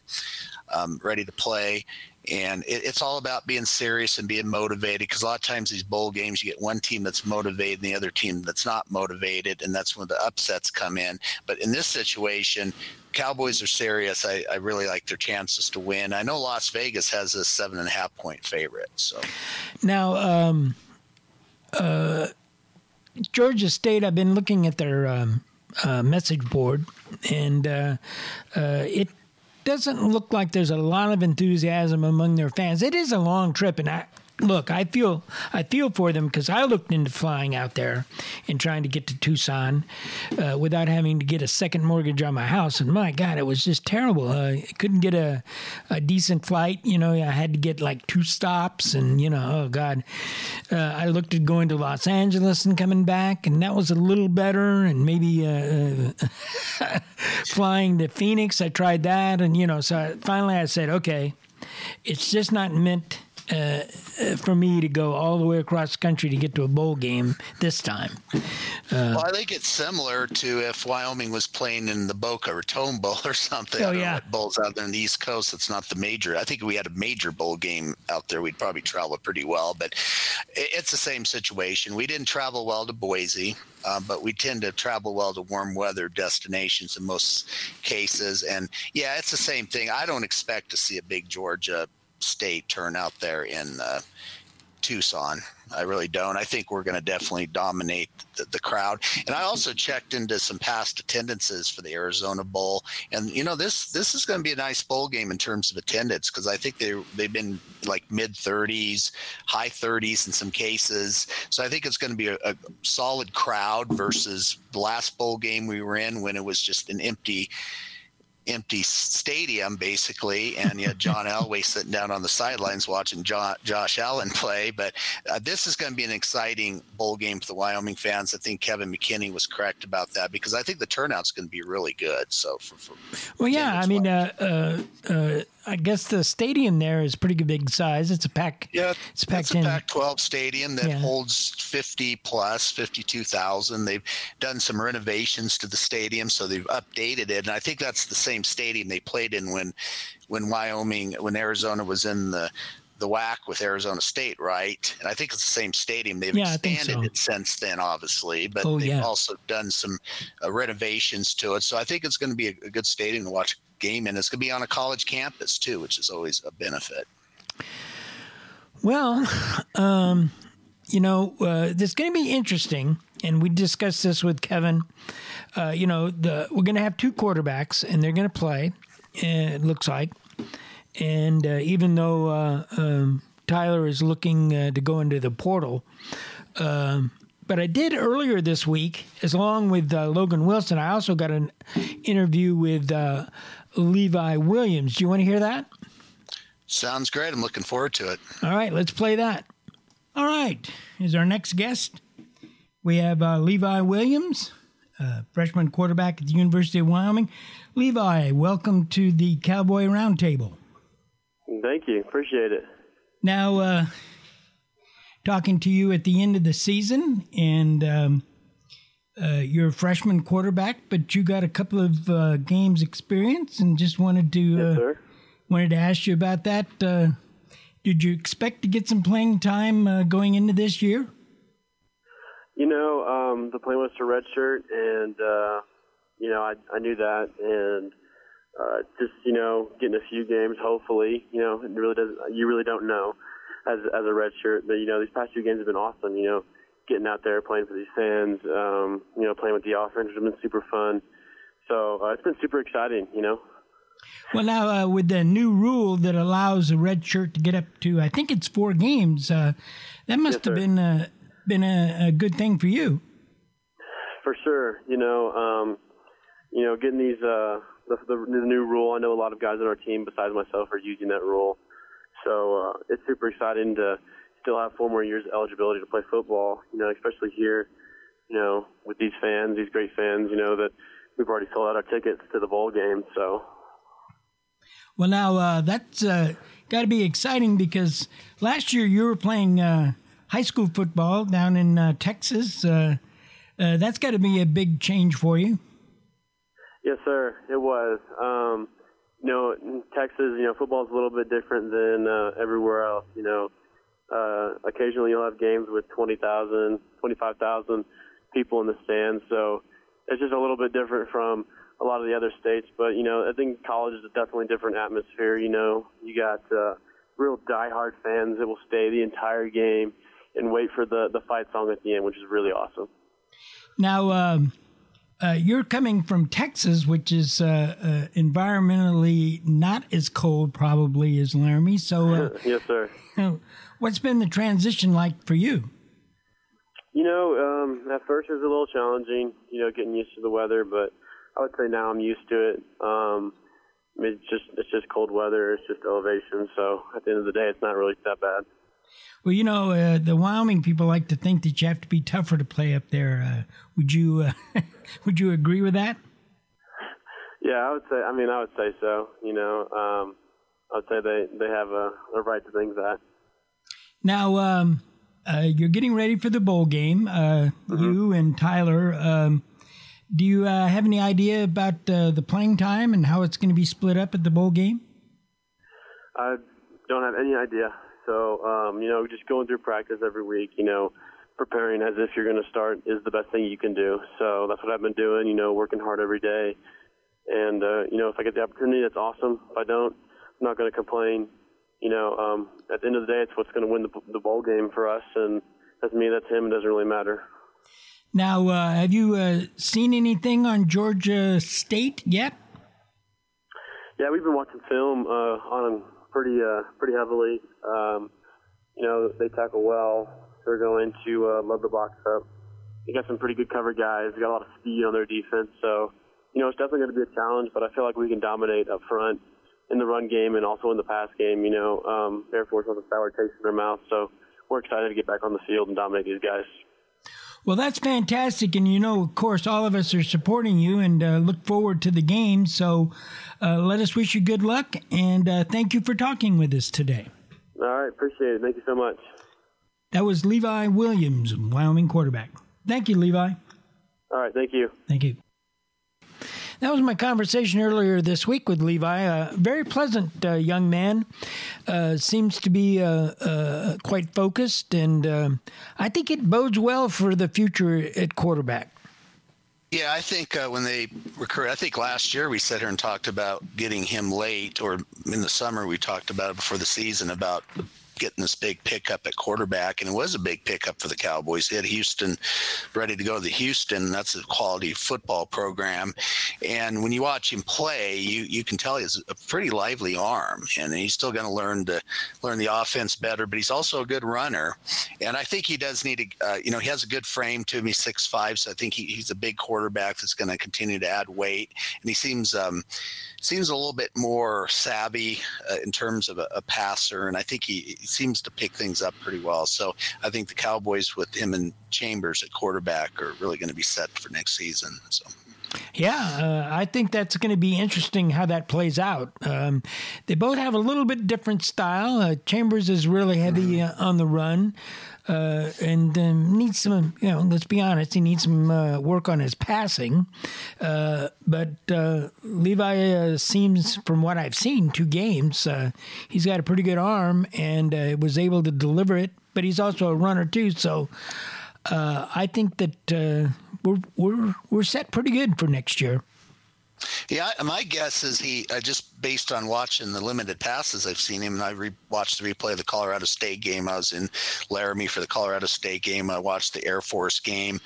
um, ready to play. And it, it's all about being serious and being motivated, because a lot of times these bowl games, you get one team that's motivated and the other team that's not motivated, and that's when the upsets come in. But in this situation, Cowboys are serious. I, I really like their chances to win. I know Las Vegas has a seven and a half point favorite. So now, um, uh, Georgia State, I've been looking at their um, uh, message board, and uh, uh, it doesn't look like there's a lot of enthusiasm among their fans. It is a long trip, and I look, I feel I feel for them, because I looked into flying out there and trying to get to Tucson uh, without having to get a second mortgage on my house, and my God, it was just terrible. Uh, I couldn't get a, a decent flight. You know, I had to get like two stops, and, you know, oh God. Uh, I looked at going to Los Angeles and coming back, and that was a little better, and maybe uh, flying to Phoenix, I tried that, and, you know, so I, finally I said, okay, it's just not meant Uh, for me to go all the way across the country to get to a bowl game this time. Uh, well, I think it's similar to if Wyoming was playing in the Boca Raton Bowl or something. Oh, yeah. Bowls out there on the East Coast, it's not the major. I think if we had a major bowl game out there, we'd probably travel pretty well. But it's the same situation. We didn't travel well to Boise, uh, but we tend to travel well to warm weather destinations in most cases. And, yeah, it's the same thing. I don't expect to see a big Georgia State turn out there in uh, Tucson. I really don't. I think we're going to definitely dominate the, the crowd. And I also checked into some past attendances for the Arizona Bowl. And, you know, this this is going to be a nice bowl game in terms of attendance, because I think they, they've been like mid-thirties, high thirties in some cases. So I think it's going to be a, a solid crowd versus the last bowl game we were in when it was just an empty – empty stadium basically, and you had John Elway sitting down on the sidelines watching John, Josh Allen play. But uh, this is going to be an exciting bowl game for the Wyoming fans. I think Kevin McKinney was correct about that, because I think the turnout's going to be really good. So, for, for well, yeah, I mean, uh, uh, uh, I guess the stadium there is pretty big size. It's a pack. Yeah, it's a Pac twelve stadium that yeah. holds fifty plus fifty-two thousand. They've done some renovations to the stadium, so they've updated it, and I think that's the same stadium they played in when, when Wyoming, when Arizona was in the the W A C with Arizona State, right? And I think it's the same stadium. They've yeah, expanded so. it since then, obviously, but oh, they've yeah. also done some uh, renovations to it. So I think it's going to be a, a good stadium to watch a game in. It's going to be on a college campus too, which is always a benefit. Well, um, you know, uh, this is going to be interesting. And we discussed this with Kevin. Uh, you know, the, we're going to have two quarterbacks, and they're going to play, it looks like. And uh, even though uh, um, Tyler is looking uh, to go into the portal, um, but I did earlier this week, as along with uh, Logan Wilson, I also got an interview with uh, Levi Williams. Do you want to hear that? Sounds great. I'm looking forward to it. All right, let's play that. All right, here's our next guest. We have uh, Levi Williams, uh, freshman quarterback at the University of Wyoming. Levi, welcome to the Cowboy Roundtable. Thank you. Appreciate it. Now, uh, talking to you at the end of the season, and um, uh, you're a freshman quarterback, but you got a couple of uh, games experience, and just wanted to yes, uh, sir. wanted to ask you about that. Uh, did you expect to get some playing time uh, going into this year? You know, um, the plan was to redshirt, and, uh, you know, I, I knew that. And uh, just, you know, getting a few games, hopefully, you know, it really doesn't, you really don't know as, as a redshirt. But, you know, these past few games have been awesome, you know, getting out there, playing for these fans, um, you know, playing with the offense has been super fun. So uh, it's been super exciting, you know. Well, now, uh, with the new rule that allows a redshirt to get up to, I think it's four games, uh, that must yes, have sir. been uh, – been a, a good thing for you, for sure. You know, um, you know, getting these uh, the, the, the new rule. I know a lot of guys on our team besides myself are using that rule, so uh, it's super exciting to still have four more years of eligibility to play football. You know, especially here, you know, with these fans, these great fans. You know that we've already sold out our tickets to the bowl game. So, well, now uh, that's uh, got to be exciting, because last year you were playing Uh, high school football down in uh, Texas. Uh, uh, that's got to be a big change for you. Yes, sir. It was. Um, you know, in Texas, you know, football is a little bit different than uh, everywhere else. You know, uh, occasionally you'll have games with twenty thousand, twenty-five thousand people in the stands. So it's just a little bit different from a lot of the other states. But, you know, I think college is a definitely different atmosphere. You know, you got uh, real diehard fans that will stay the entire game and wait for the, the fight song at the end, which is really awesome. Now, um, uh, you're coming from Texas, which is uh, uh, environmentally not as cold probably as Laramie. So, uh, yes, sir. You know, what's been the transition like for you? You know, um, at first it was a little challenging, you know, getting used to the weather, but I would say now I'm used to it. Um, it's just it's just cold weather. It's just elevation. So at the end of the day, it's not really that bad. Well, you know, uh, the Wyoming people like to think that you have to be tougher to play up there. Uh, would you uh, would you agree with that? Yeah, I would say. I mean, I would say so. You know, um, I would say they, they have a, a right to think that. Now, um, uh, you're getting ready for the bowl game. Uh, mm-hmm. You and Tyler, um, do you uh, have any idea about uh, the playing time and how it's going to be split up at the bowl game? I don't have any idea. So, um, you know, just going through practice every week, you know, preparing as if you're going to start is the best thing you can do. So that's what I've been doing, you know, working hard every day. And, uh, you know, if I get the opportunity, that's awesome. If I don't, I'm not going to complain. You know, um, at the end of the day, it's what's going to win the, the bowl game for us. And that's me, that's him. It doesn't really matter. Now, uh, have you uh, seen anything on Georgia State yet? Yeah, we've been watching film uh, on pretty uh, pretty heavily. Um, you know, they tackle well. They're going to uh, load the box up. They got some pretty good cover guys. They got a lot of speed on their defense. So you know, it's definitely going to be a challenge, but I feel like we can dominate up front in the run game and also in the pass game. You know, um, Air Force has a sour taste in their mouth, so we're excited to get back on the field and dominate these guys. Well, that's fantastic, and you know, of course, all of us are supporting you and uh, look forward to the game, so uh, let us wish you good luck, and uh, thank you for talking with us today. All right, appreciate it. Thank you so much. That was Levi Williams, Wyoming quarterback. Thank you, Levi. All right, thank you. Thank you. That was my conversation earlier this week with Levi, a very pleasant uh, young man, uh, seems to be uh, uh, quite focused, and uh, I think it bodes well for the future at quarterback. Yeah, I think uh, when they recruit, I think last year we sat here and talked about getting him late, or in the summer we talked about it before the season about getting this big pickup at quarterback, and it was a big pickup for the Cowboys. They had Houston ready to go to Houston. That's a quality football program, and when you watch him play, you you can tell he has a pretty lively arm, and he's still going to learn to learn the offense better, but he's also a good runner, and I think he does need to, uh, you know, he has a good frame to him. He's six five, so I think he, he's a big quarterback that's going to continue to add weight, and he seems um seems a little bit more savvy uh, in terms of a, a passer, and I think he seems to pick things up pretty well. So I think the Cowboys with him and Chambers at quarterback are really going to be set for next season. So, yeah, uh, I think that's going to be interesting how that plays out. Um, they both have a little bit different style. Uh, Chambers is really heavy mm-hmm. uh, on the run uh, and uh, needs some, you know, let's be honest, he needs some uh, work on his passing. Uh, but uh, Levi uh, seems, from what I've seen, two games, uh, he's got a pretty good arm and uh, was able to deliver it, but he's also a runner too. So uh, I think that... Uh, We're we're we're set pretty good for next year. Yeah, my guess is he uh, just based on watching the limited passes I've seen him, and I re- watched the replay of the Colorado State game. I was in Laramie for the Colorado State game. I watched the Air Force game.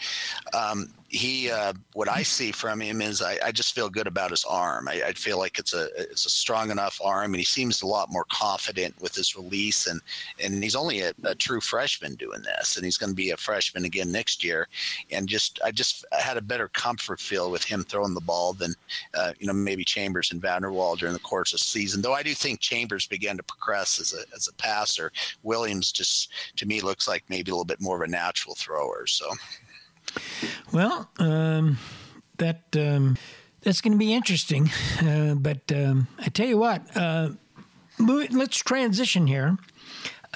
Um, he, uh, what I see from him is I, I just feel good about his arm. I, I feel like it's a it's a strong enough arm, and he seems a lot more confident with his release. And, and he's only a, a true freshman doing this, and he's going to be a freshman again next year. And just I just I had a better comfort feel with him throwing the ball than uh, you know maybe Chambers and Vander Waal during the course of the season. Though I do think Chambers began to progress as a as a passer. Williams just to me looks like maybe a little bit more of a natural thrower. So. Well, um, that um, that's going to be interesting. Uh, but um, I tell you what, uh, let's transition here.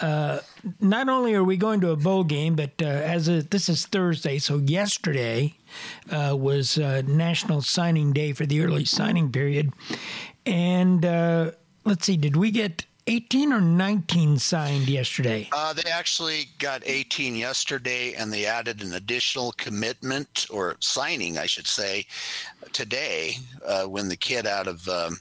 Uh, not only are we going to a bowl game, but uh, as a, this is Thursday, so yesterday uh, was uh, National Signing Day for the early signing period. And uh, let's see, did we get eighteen or nineteen signed yesterday? Uh, they actually got eighteen yesterday, and they added an additional commitment or signing, I should say, today uh, when the kid out of um,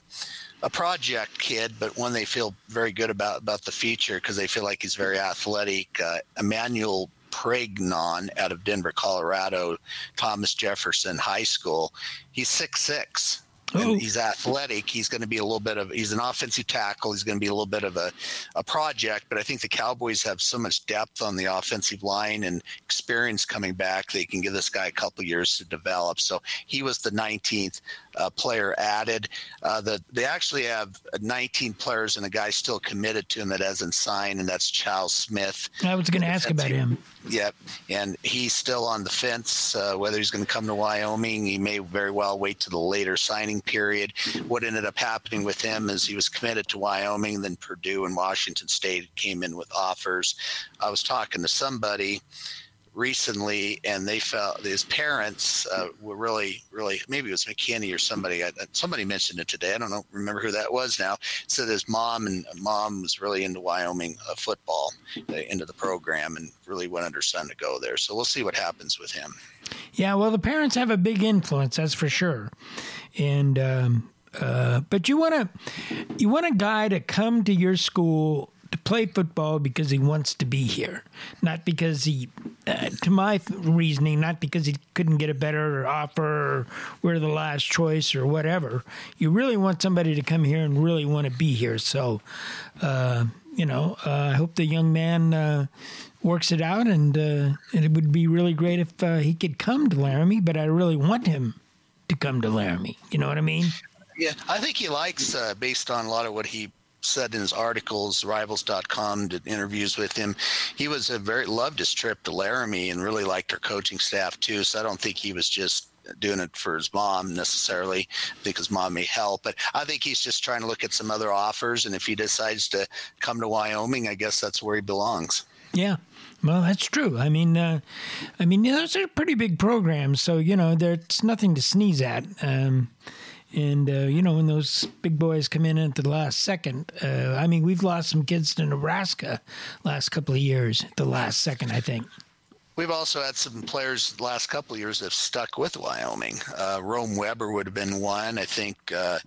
a project kid, but one they feel very good about, about the future because they feel like he's very athletic, uh, Emmanuel Pregnon out of Denver, Colorado, Thomas Jefferson High School. He's six six. And he's athletic. He's going to be a little bit of – he's an offensive tackle. He's going to be a little bit of a, a project. But I think the Cowboys have so much depth on the offensive line and experience coming back, they can give this guy a couple years to develop. So he was the nineteenth uh, player added. Uh, the, they actually have nineteen players and a guy still committed to him that hasn't signed, and that's Charles Smith. I was going to ask about him. Yep, and he's still on the fence uh, whether he's going to come to Wyoming. He may very well wait to the later signing period. What ended up happening with him is he was committed to Wyoming, then Purdue and Washington State came in with offers. I was talking to somebody recently, and they felt his parents uh, were really, really, maybe it was McKinney or somebody. I, somebody mentioned it today. I don't know, remember who that was now. Said his mom and mom was really into Wyoming uh, football, uh, into the program, and really wanted her son to go there. So we'll see what happens with him. Yeah, well, the parents have a big influence, that's for sure. And um, uh, but you want to, you want a guy to come to your school to play football because he wants to be here, not because he, uh, to my reasoning, not because he couldn't get a better offer or we're the last choice or whatever. You really want somebody to come here and really want to be here. So, uh, you know, uh, I hope the young man uh, works it out, and, uh, and it would be really great if uh, he could come to Laramie, but I really want him to come to Laramie. You know what I mean? Yeah, I think he likes, uh, based on a lot of what he said in his articles, rivals dot com did interviews with him. He was a very loved his trip to Laramie and really liked her coaching staff too. So I don't think he was just doing it for his mom necessarily. I think his mom may help, but I think he's just trying to look at some other offers. And if he decides to come to Wyoming, I guess that's where he belongs. Yeah. Well, that's true. I mean, uh, I mean, those are pretty big programs. So, you know, there's nothing to sneeze at. Um, And, uh, you know, when those big boys come in at the last second, uh, I mean, we've lost some kids to Nebraska last couple of years at the last second, I think. We've also had some players the last couple of years that have stuck with Wyoming. Uh, Rome Weber would have been one. I think uh,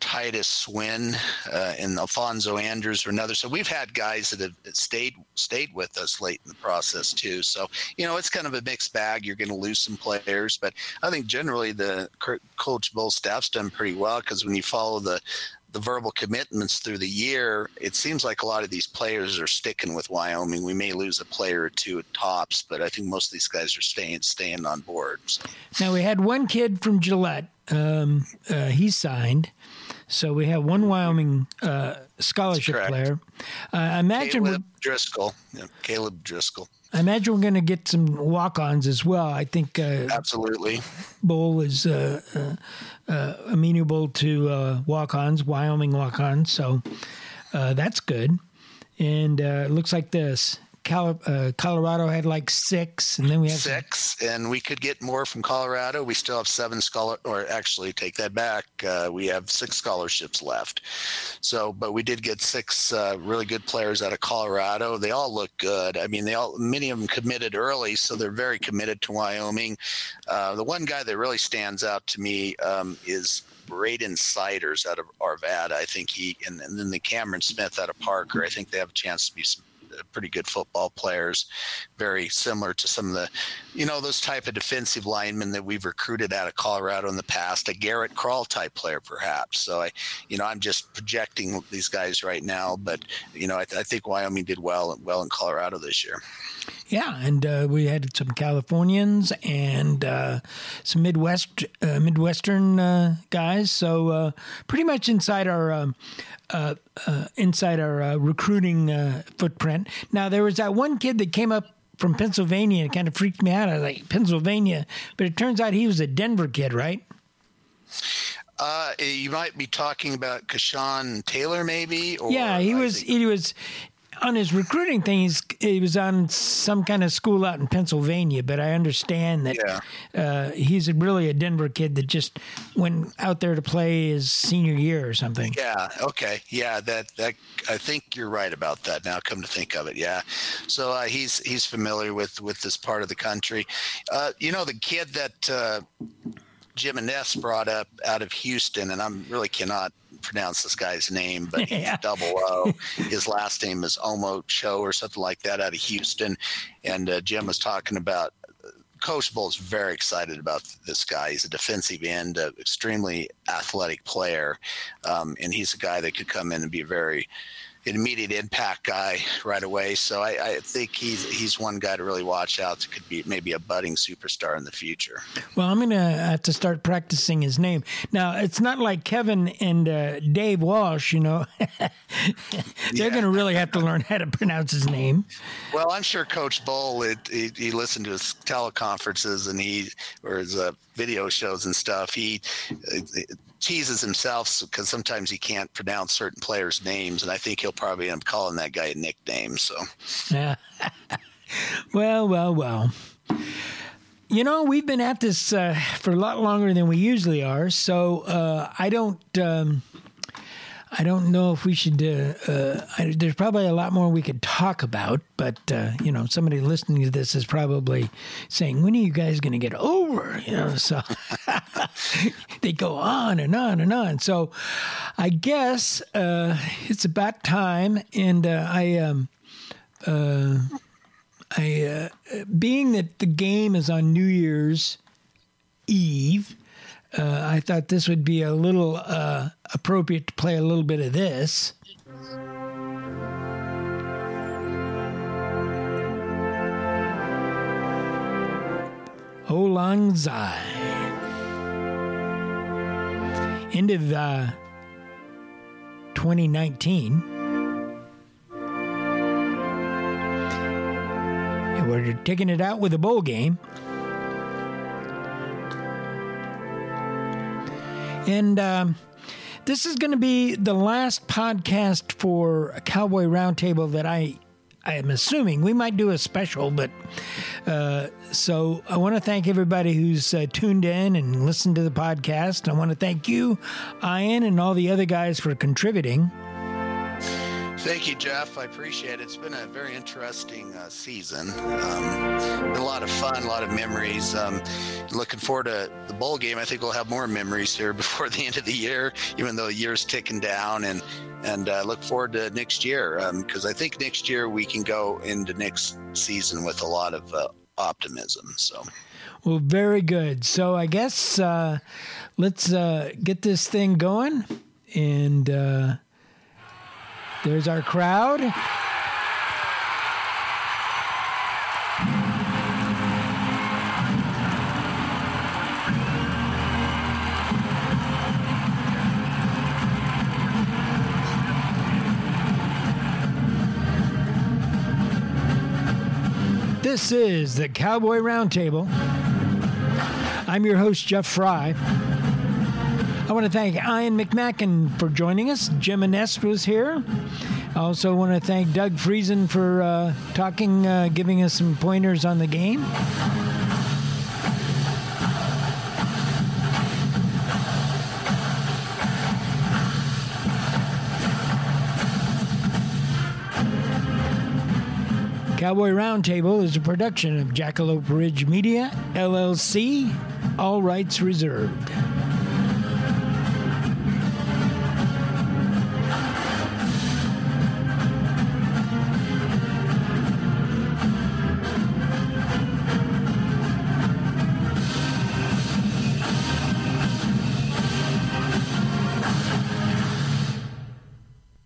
Titus Swen uh, and Alfonso Andrews were another. So we've had guys that have stayed stayed with us late in the process, too. So, you know, it's kind of a mixed bag. You're going to lose some players. But I think generally the Coach Bohl staff's done pretty well, because when you follow the the verbal commitments through the year, it seems like a lot of these players are sticking with Wyoming. We may lose a player or two at tops, but I think most of these guys are staying staying on board. So. Now, we had one kid from Gillette. Um, uh, he signed. So we have one Wyoming uh, scholarship player. Uh, I imagine Caleb Driscoll. Yeah, Caleb Driscoll. I imagine we're going to get some walk-ons as well. I think uh, absolutely. Bohl is uh, uh, uh, amenable to uh, walk-ons, Wyoming walk-ons. So uh, that's good. And uh, it looks like this. Cal- uh, Colorado had like six, and then we have six, some... and we could get more from Colorado. We still have seven scholar, or actually take that back. Uh, we have six scholarships left. So, but we did get six uh, really good players out of Colorado. They all look good. I mean, they all, many of them committed early, so they're very committed to Wyoming. Uh, the one guy that really stands out to me um, is Braden Siders out of Arvada. I think he, and, and then the Cameron Smith out of Parker. I think they have a chance to be some pretty good football players, very similar to some of the, you know, those type of defensive linemen that we've recruited out of Colorado in the past, a Garrett Krall type player perhaps. So I, you know, I'm just projecting these guys right now, but you know, I, th- I think Wyoming did well, well in Colorado this year. Yeah. And uh, we had some Californians and uh, some Midwest, uh, Midwestern uh, guys. So uh, pretty much inside our, um, uh, uh, inside our uh, recruiting uh, footprint. Now, there was that one kid that came up from Pennsylvania and kind of freaked me out. I was like, Pennsylvania? But it turns out he was a Denver kid, right? Uh, you might be talking about Kashawn Taylor, maybe? Or yeah, he was, he was... On his recruiting thing, he's, he was on some kind of school out in Pennsylvania, but I understand that yeah. uh, he's really a Denver kid that just went out there to play his senior year or something. Yeah, okay. Yeah, that, that I think you're right about that now, come to think of it, yeah. So uh, he's he's familiar with, with this part of the country. Uh, you know, the kid that uh, Jim Anest brought up out of Houston, and I really cannot pronounce this guy's name, but he's yeah. double O. His last name is Omo Cho or something like that, out of Houston. And uh, Jim was talking about uh, Coach Bohl is very excited about this guy. He's a defensive end, uh, extremely athletic player, um, and he's a guy that could come in and be a very an immediate impact guy right away. So I, I think he's he's one guy to really watch out that could be maybe a budding superstar in the future. Well, I'm going to have to start practicing his name. Now, it's not like Kevin and uh, Dave Walsh, you know. They're yeah. going to really have to learn how to pronounce his name. Well, I'm sure Coach Bohl, it, he, he listened to his teleconferences and he or his uh, video shows and stuff. He it, teases himself because sometimes he can't pronounce certain players' names, and I think he'll probably end up calling that guy a nickname. So, yeah. well, well, well. You know, we've been at this uh, for a lot longer than we usually are, so uh, I don't, um, I don't know if we should. Uh, uh, I, there's probably a lot more we could talk about, but uh, you know, somebody listening to this is probably saying, "When are you guys going to get over?" You know, so. They go on and on and on. So I guess uh, it's about time. And uh, I, um, uh, I, uh, being that the game is on New Year's Eve, uh, I thought this would be a little uh, appropriate to play a little bit of this. O Lang Syne. ended the twenty nineteen. And we're taking it out with a bowl game. And um, this is going to be the last podcast for a Cowboy Roundtable that I, I am assuming. We might do a special, but uh, so I want to thank everybody who's uh, tuned in and listened to the podcast. I want to thank you, Ian, and all the other guys for contributing. Thank you, Jeff. I appreciate it. It's been a very interesting uh, season. Um, been a lot of fun, a lot of memories. Um, looking forward to the bowl game. I think we'll have more memories here before the end of the year, even though the year's ticking down. And and uh, look forward to next year, because um, I think next year we can go into next season with a lot of uh, optimism. So, well, very good. So I guess uh, let's uh, get this thing going. And Uh... there's our crowd. This is the Cowboy Roundtable. I'm your host, Jeff Fry. I want to thank Ian McMacken for joining us. Jim Anest was here. I also want to thank Doug Friesen for uh, talking, uh, giving us some pointers on the game. Cowboy Roundtable is a production of Jackalope Ridge Media, L L C, all rights reserved.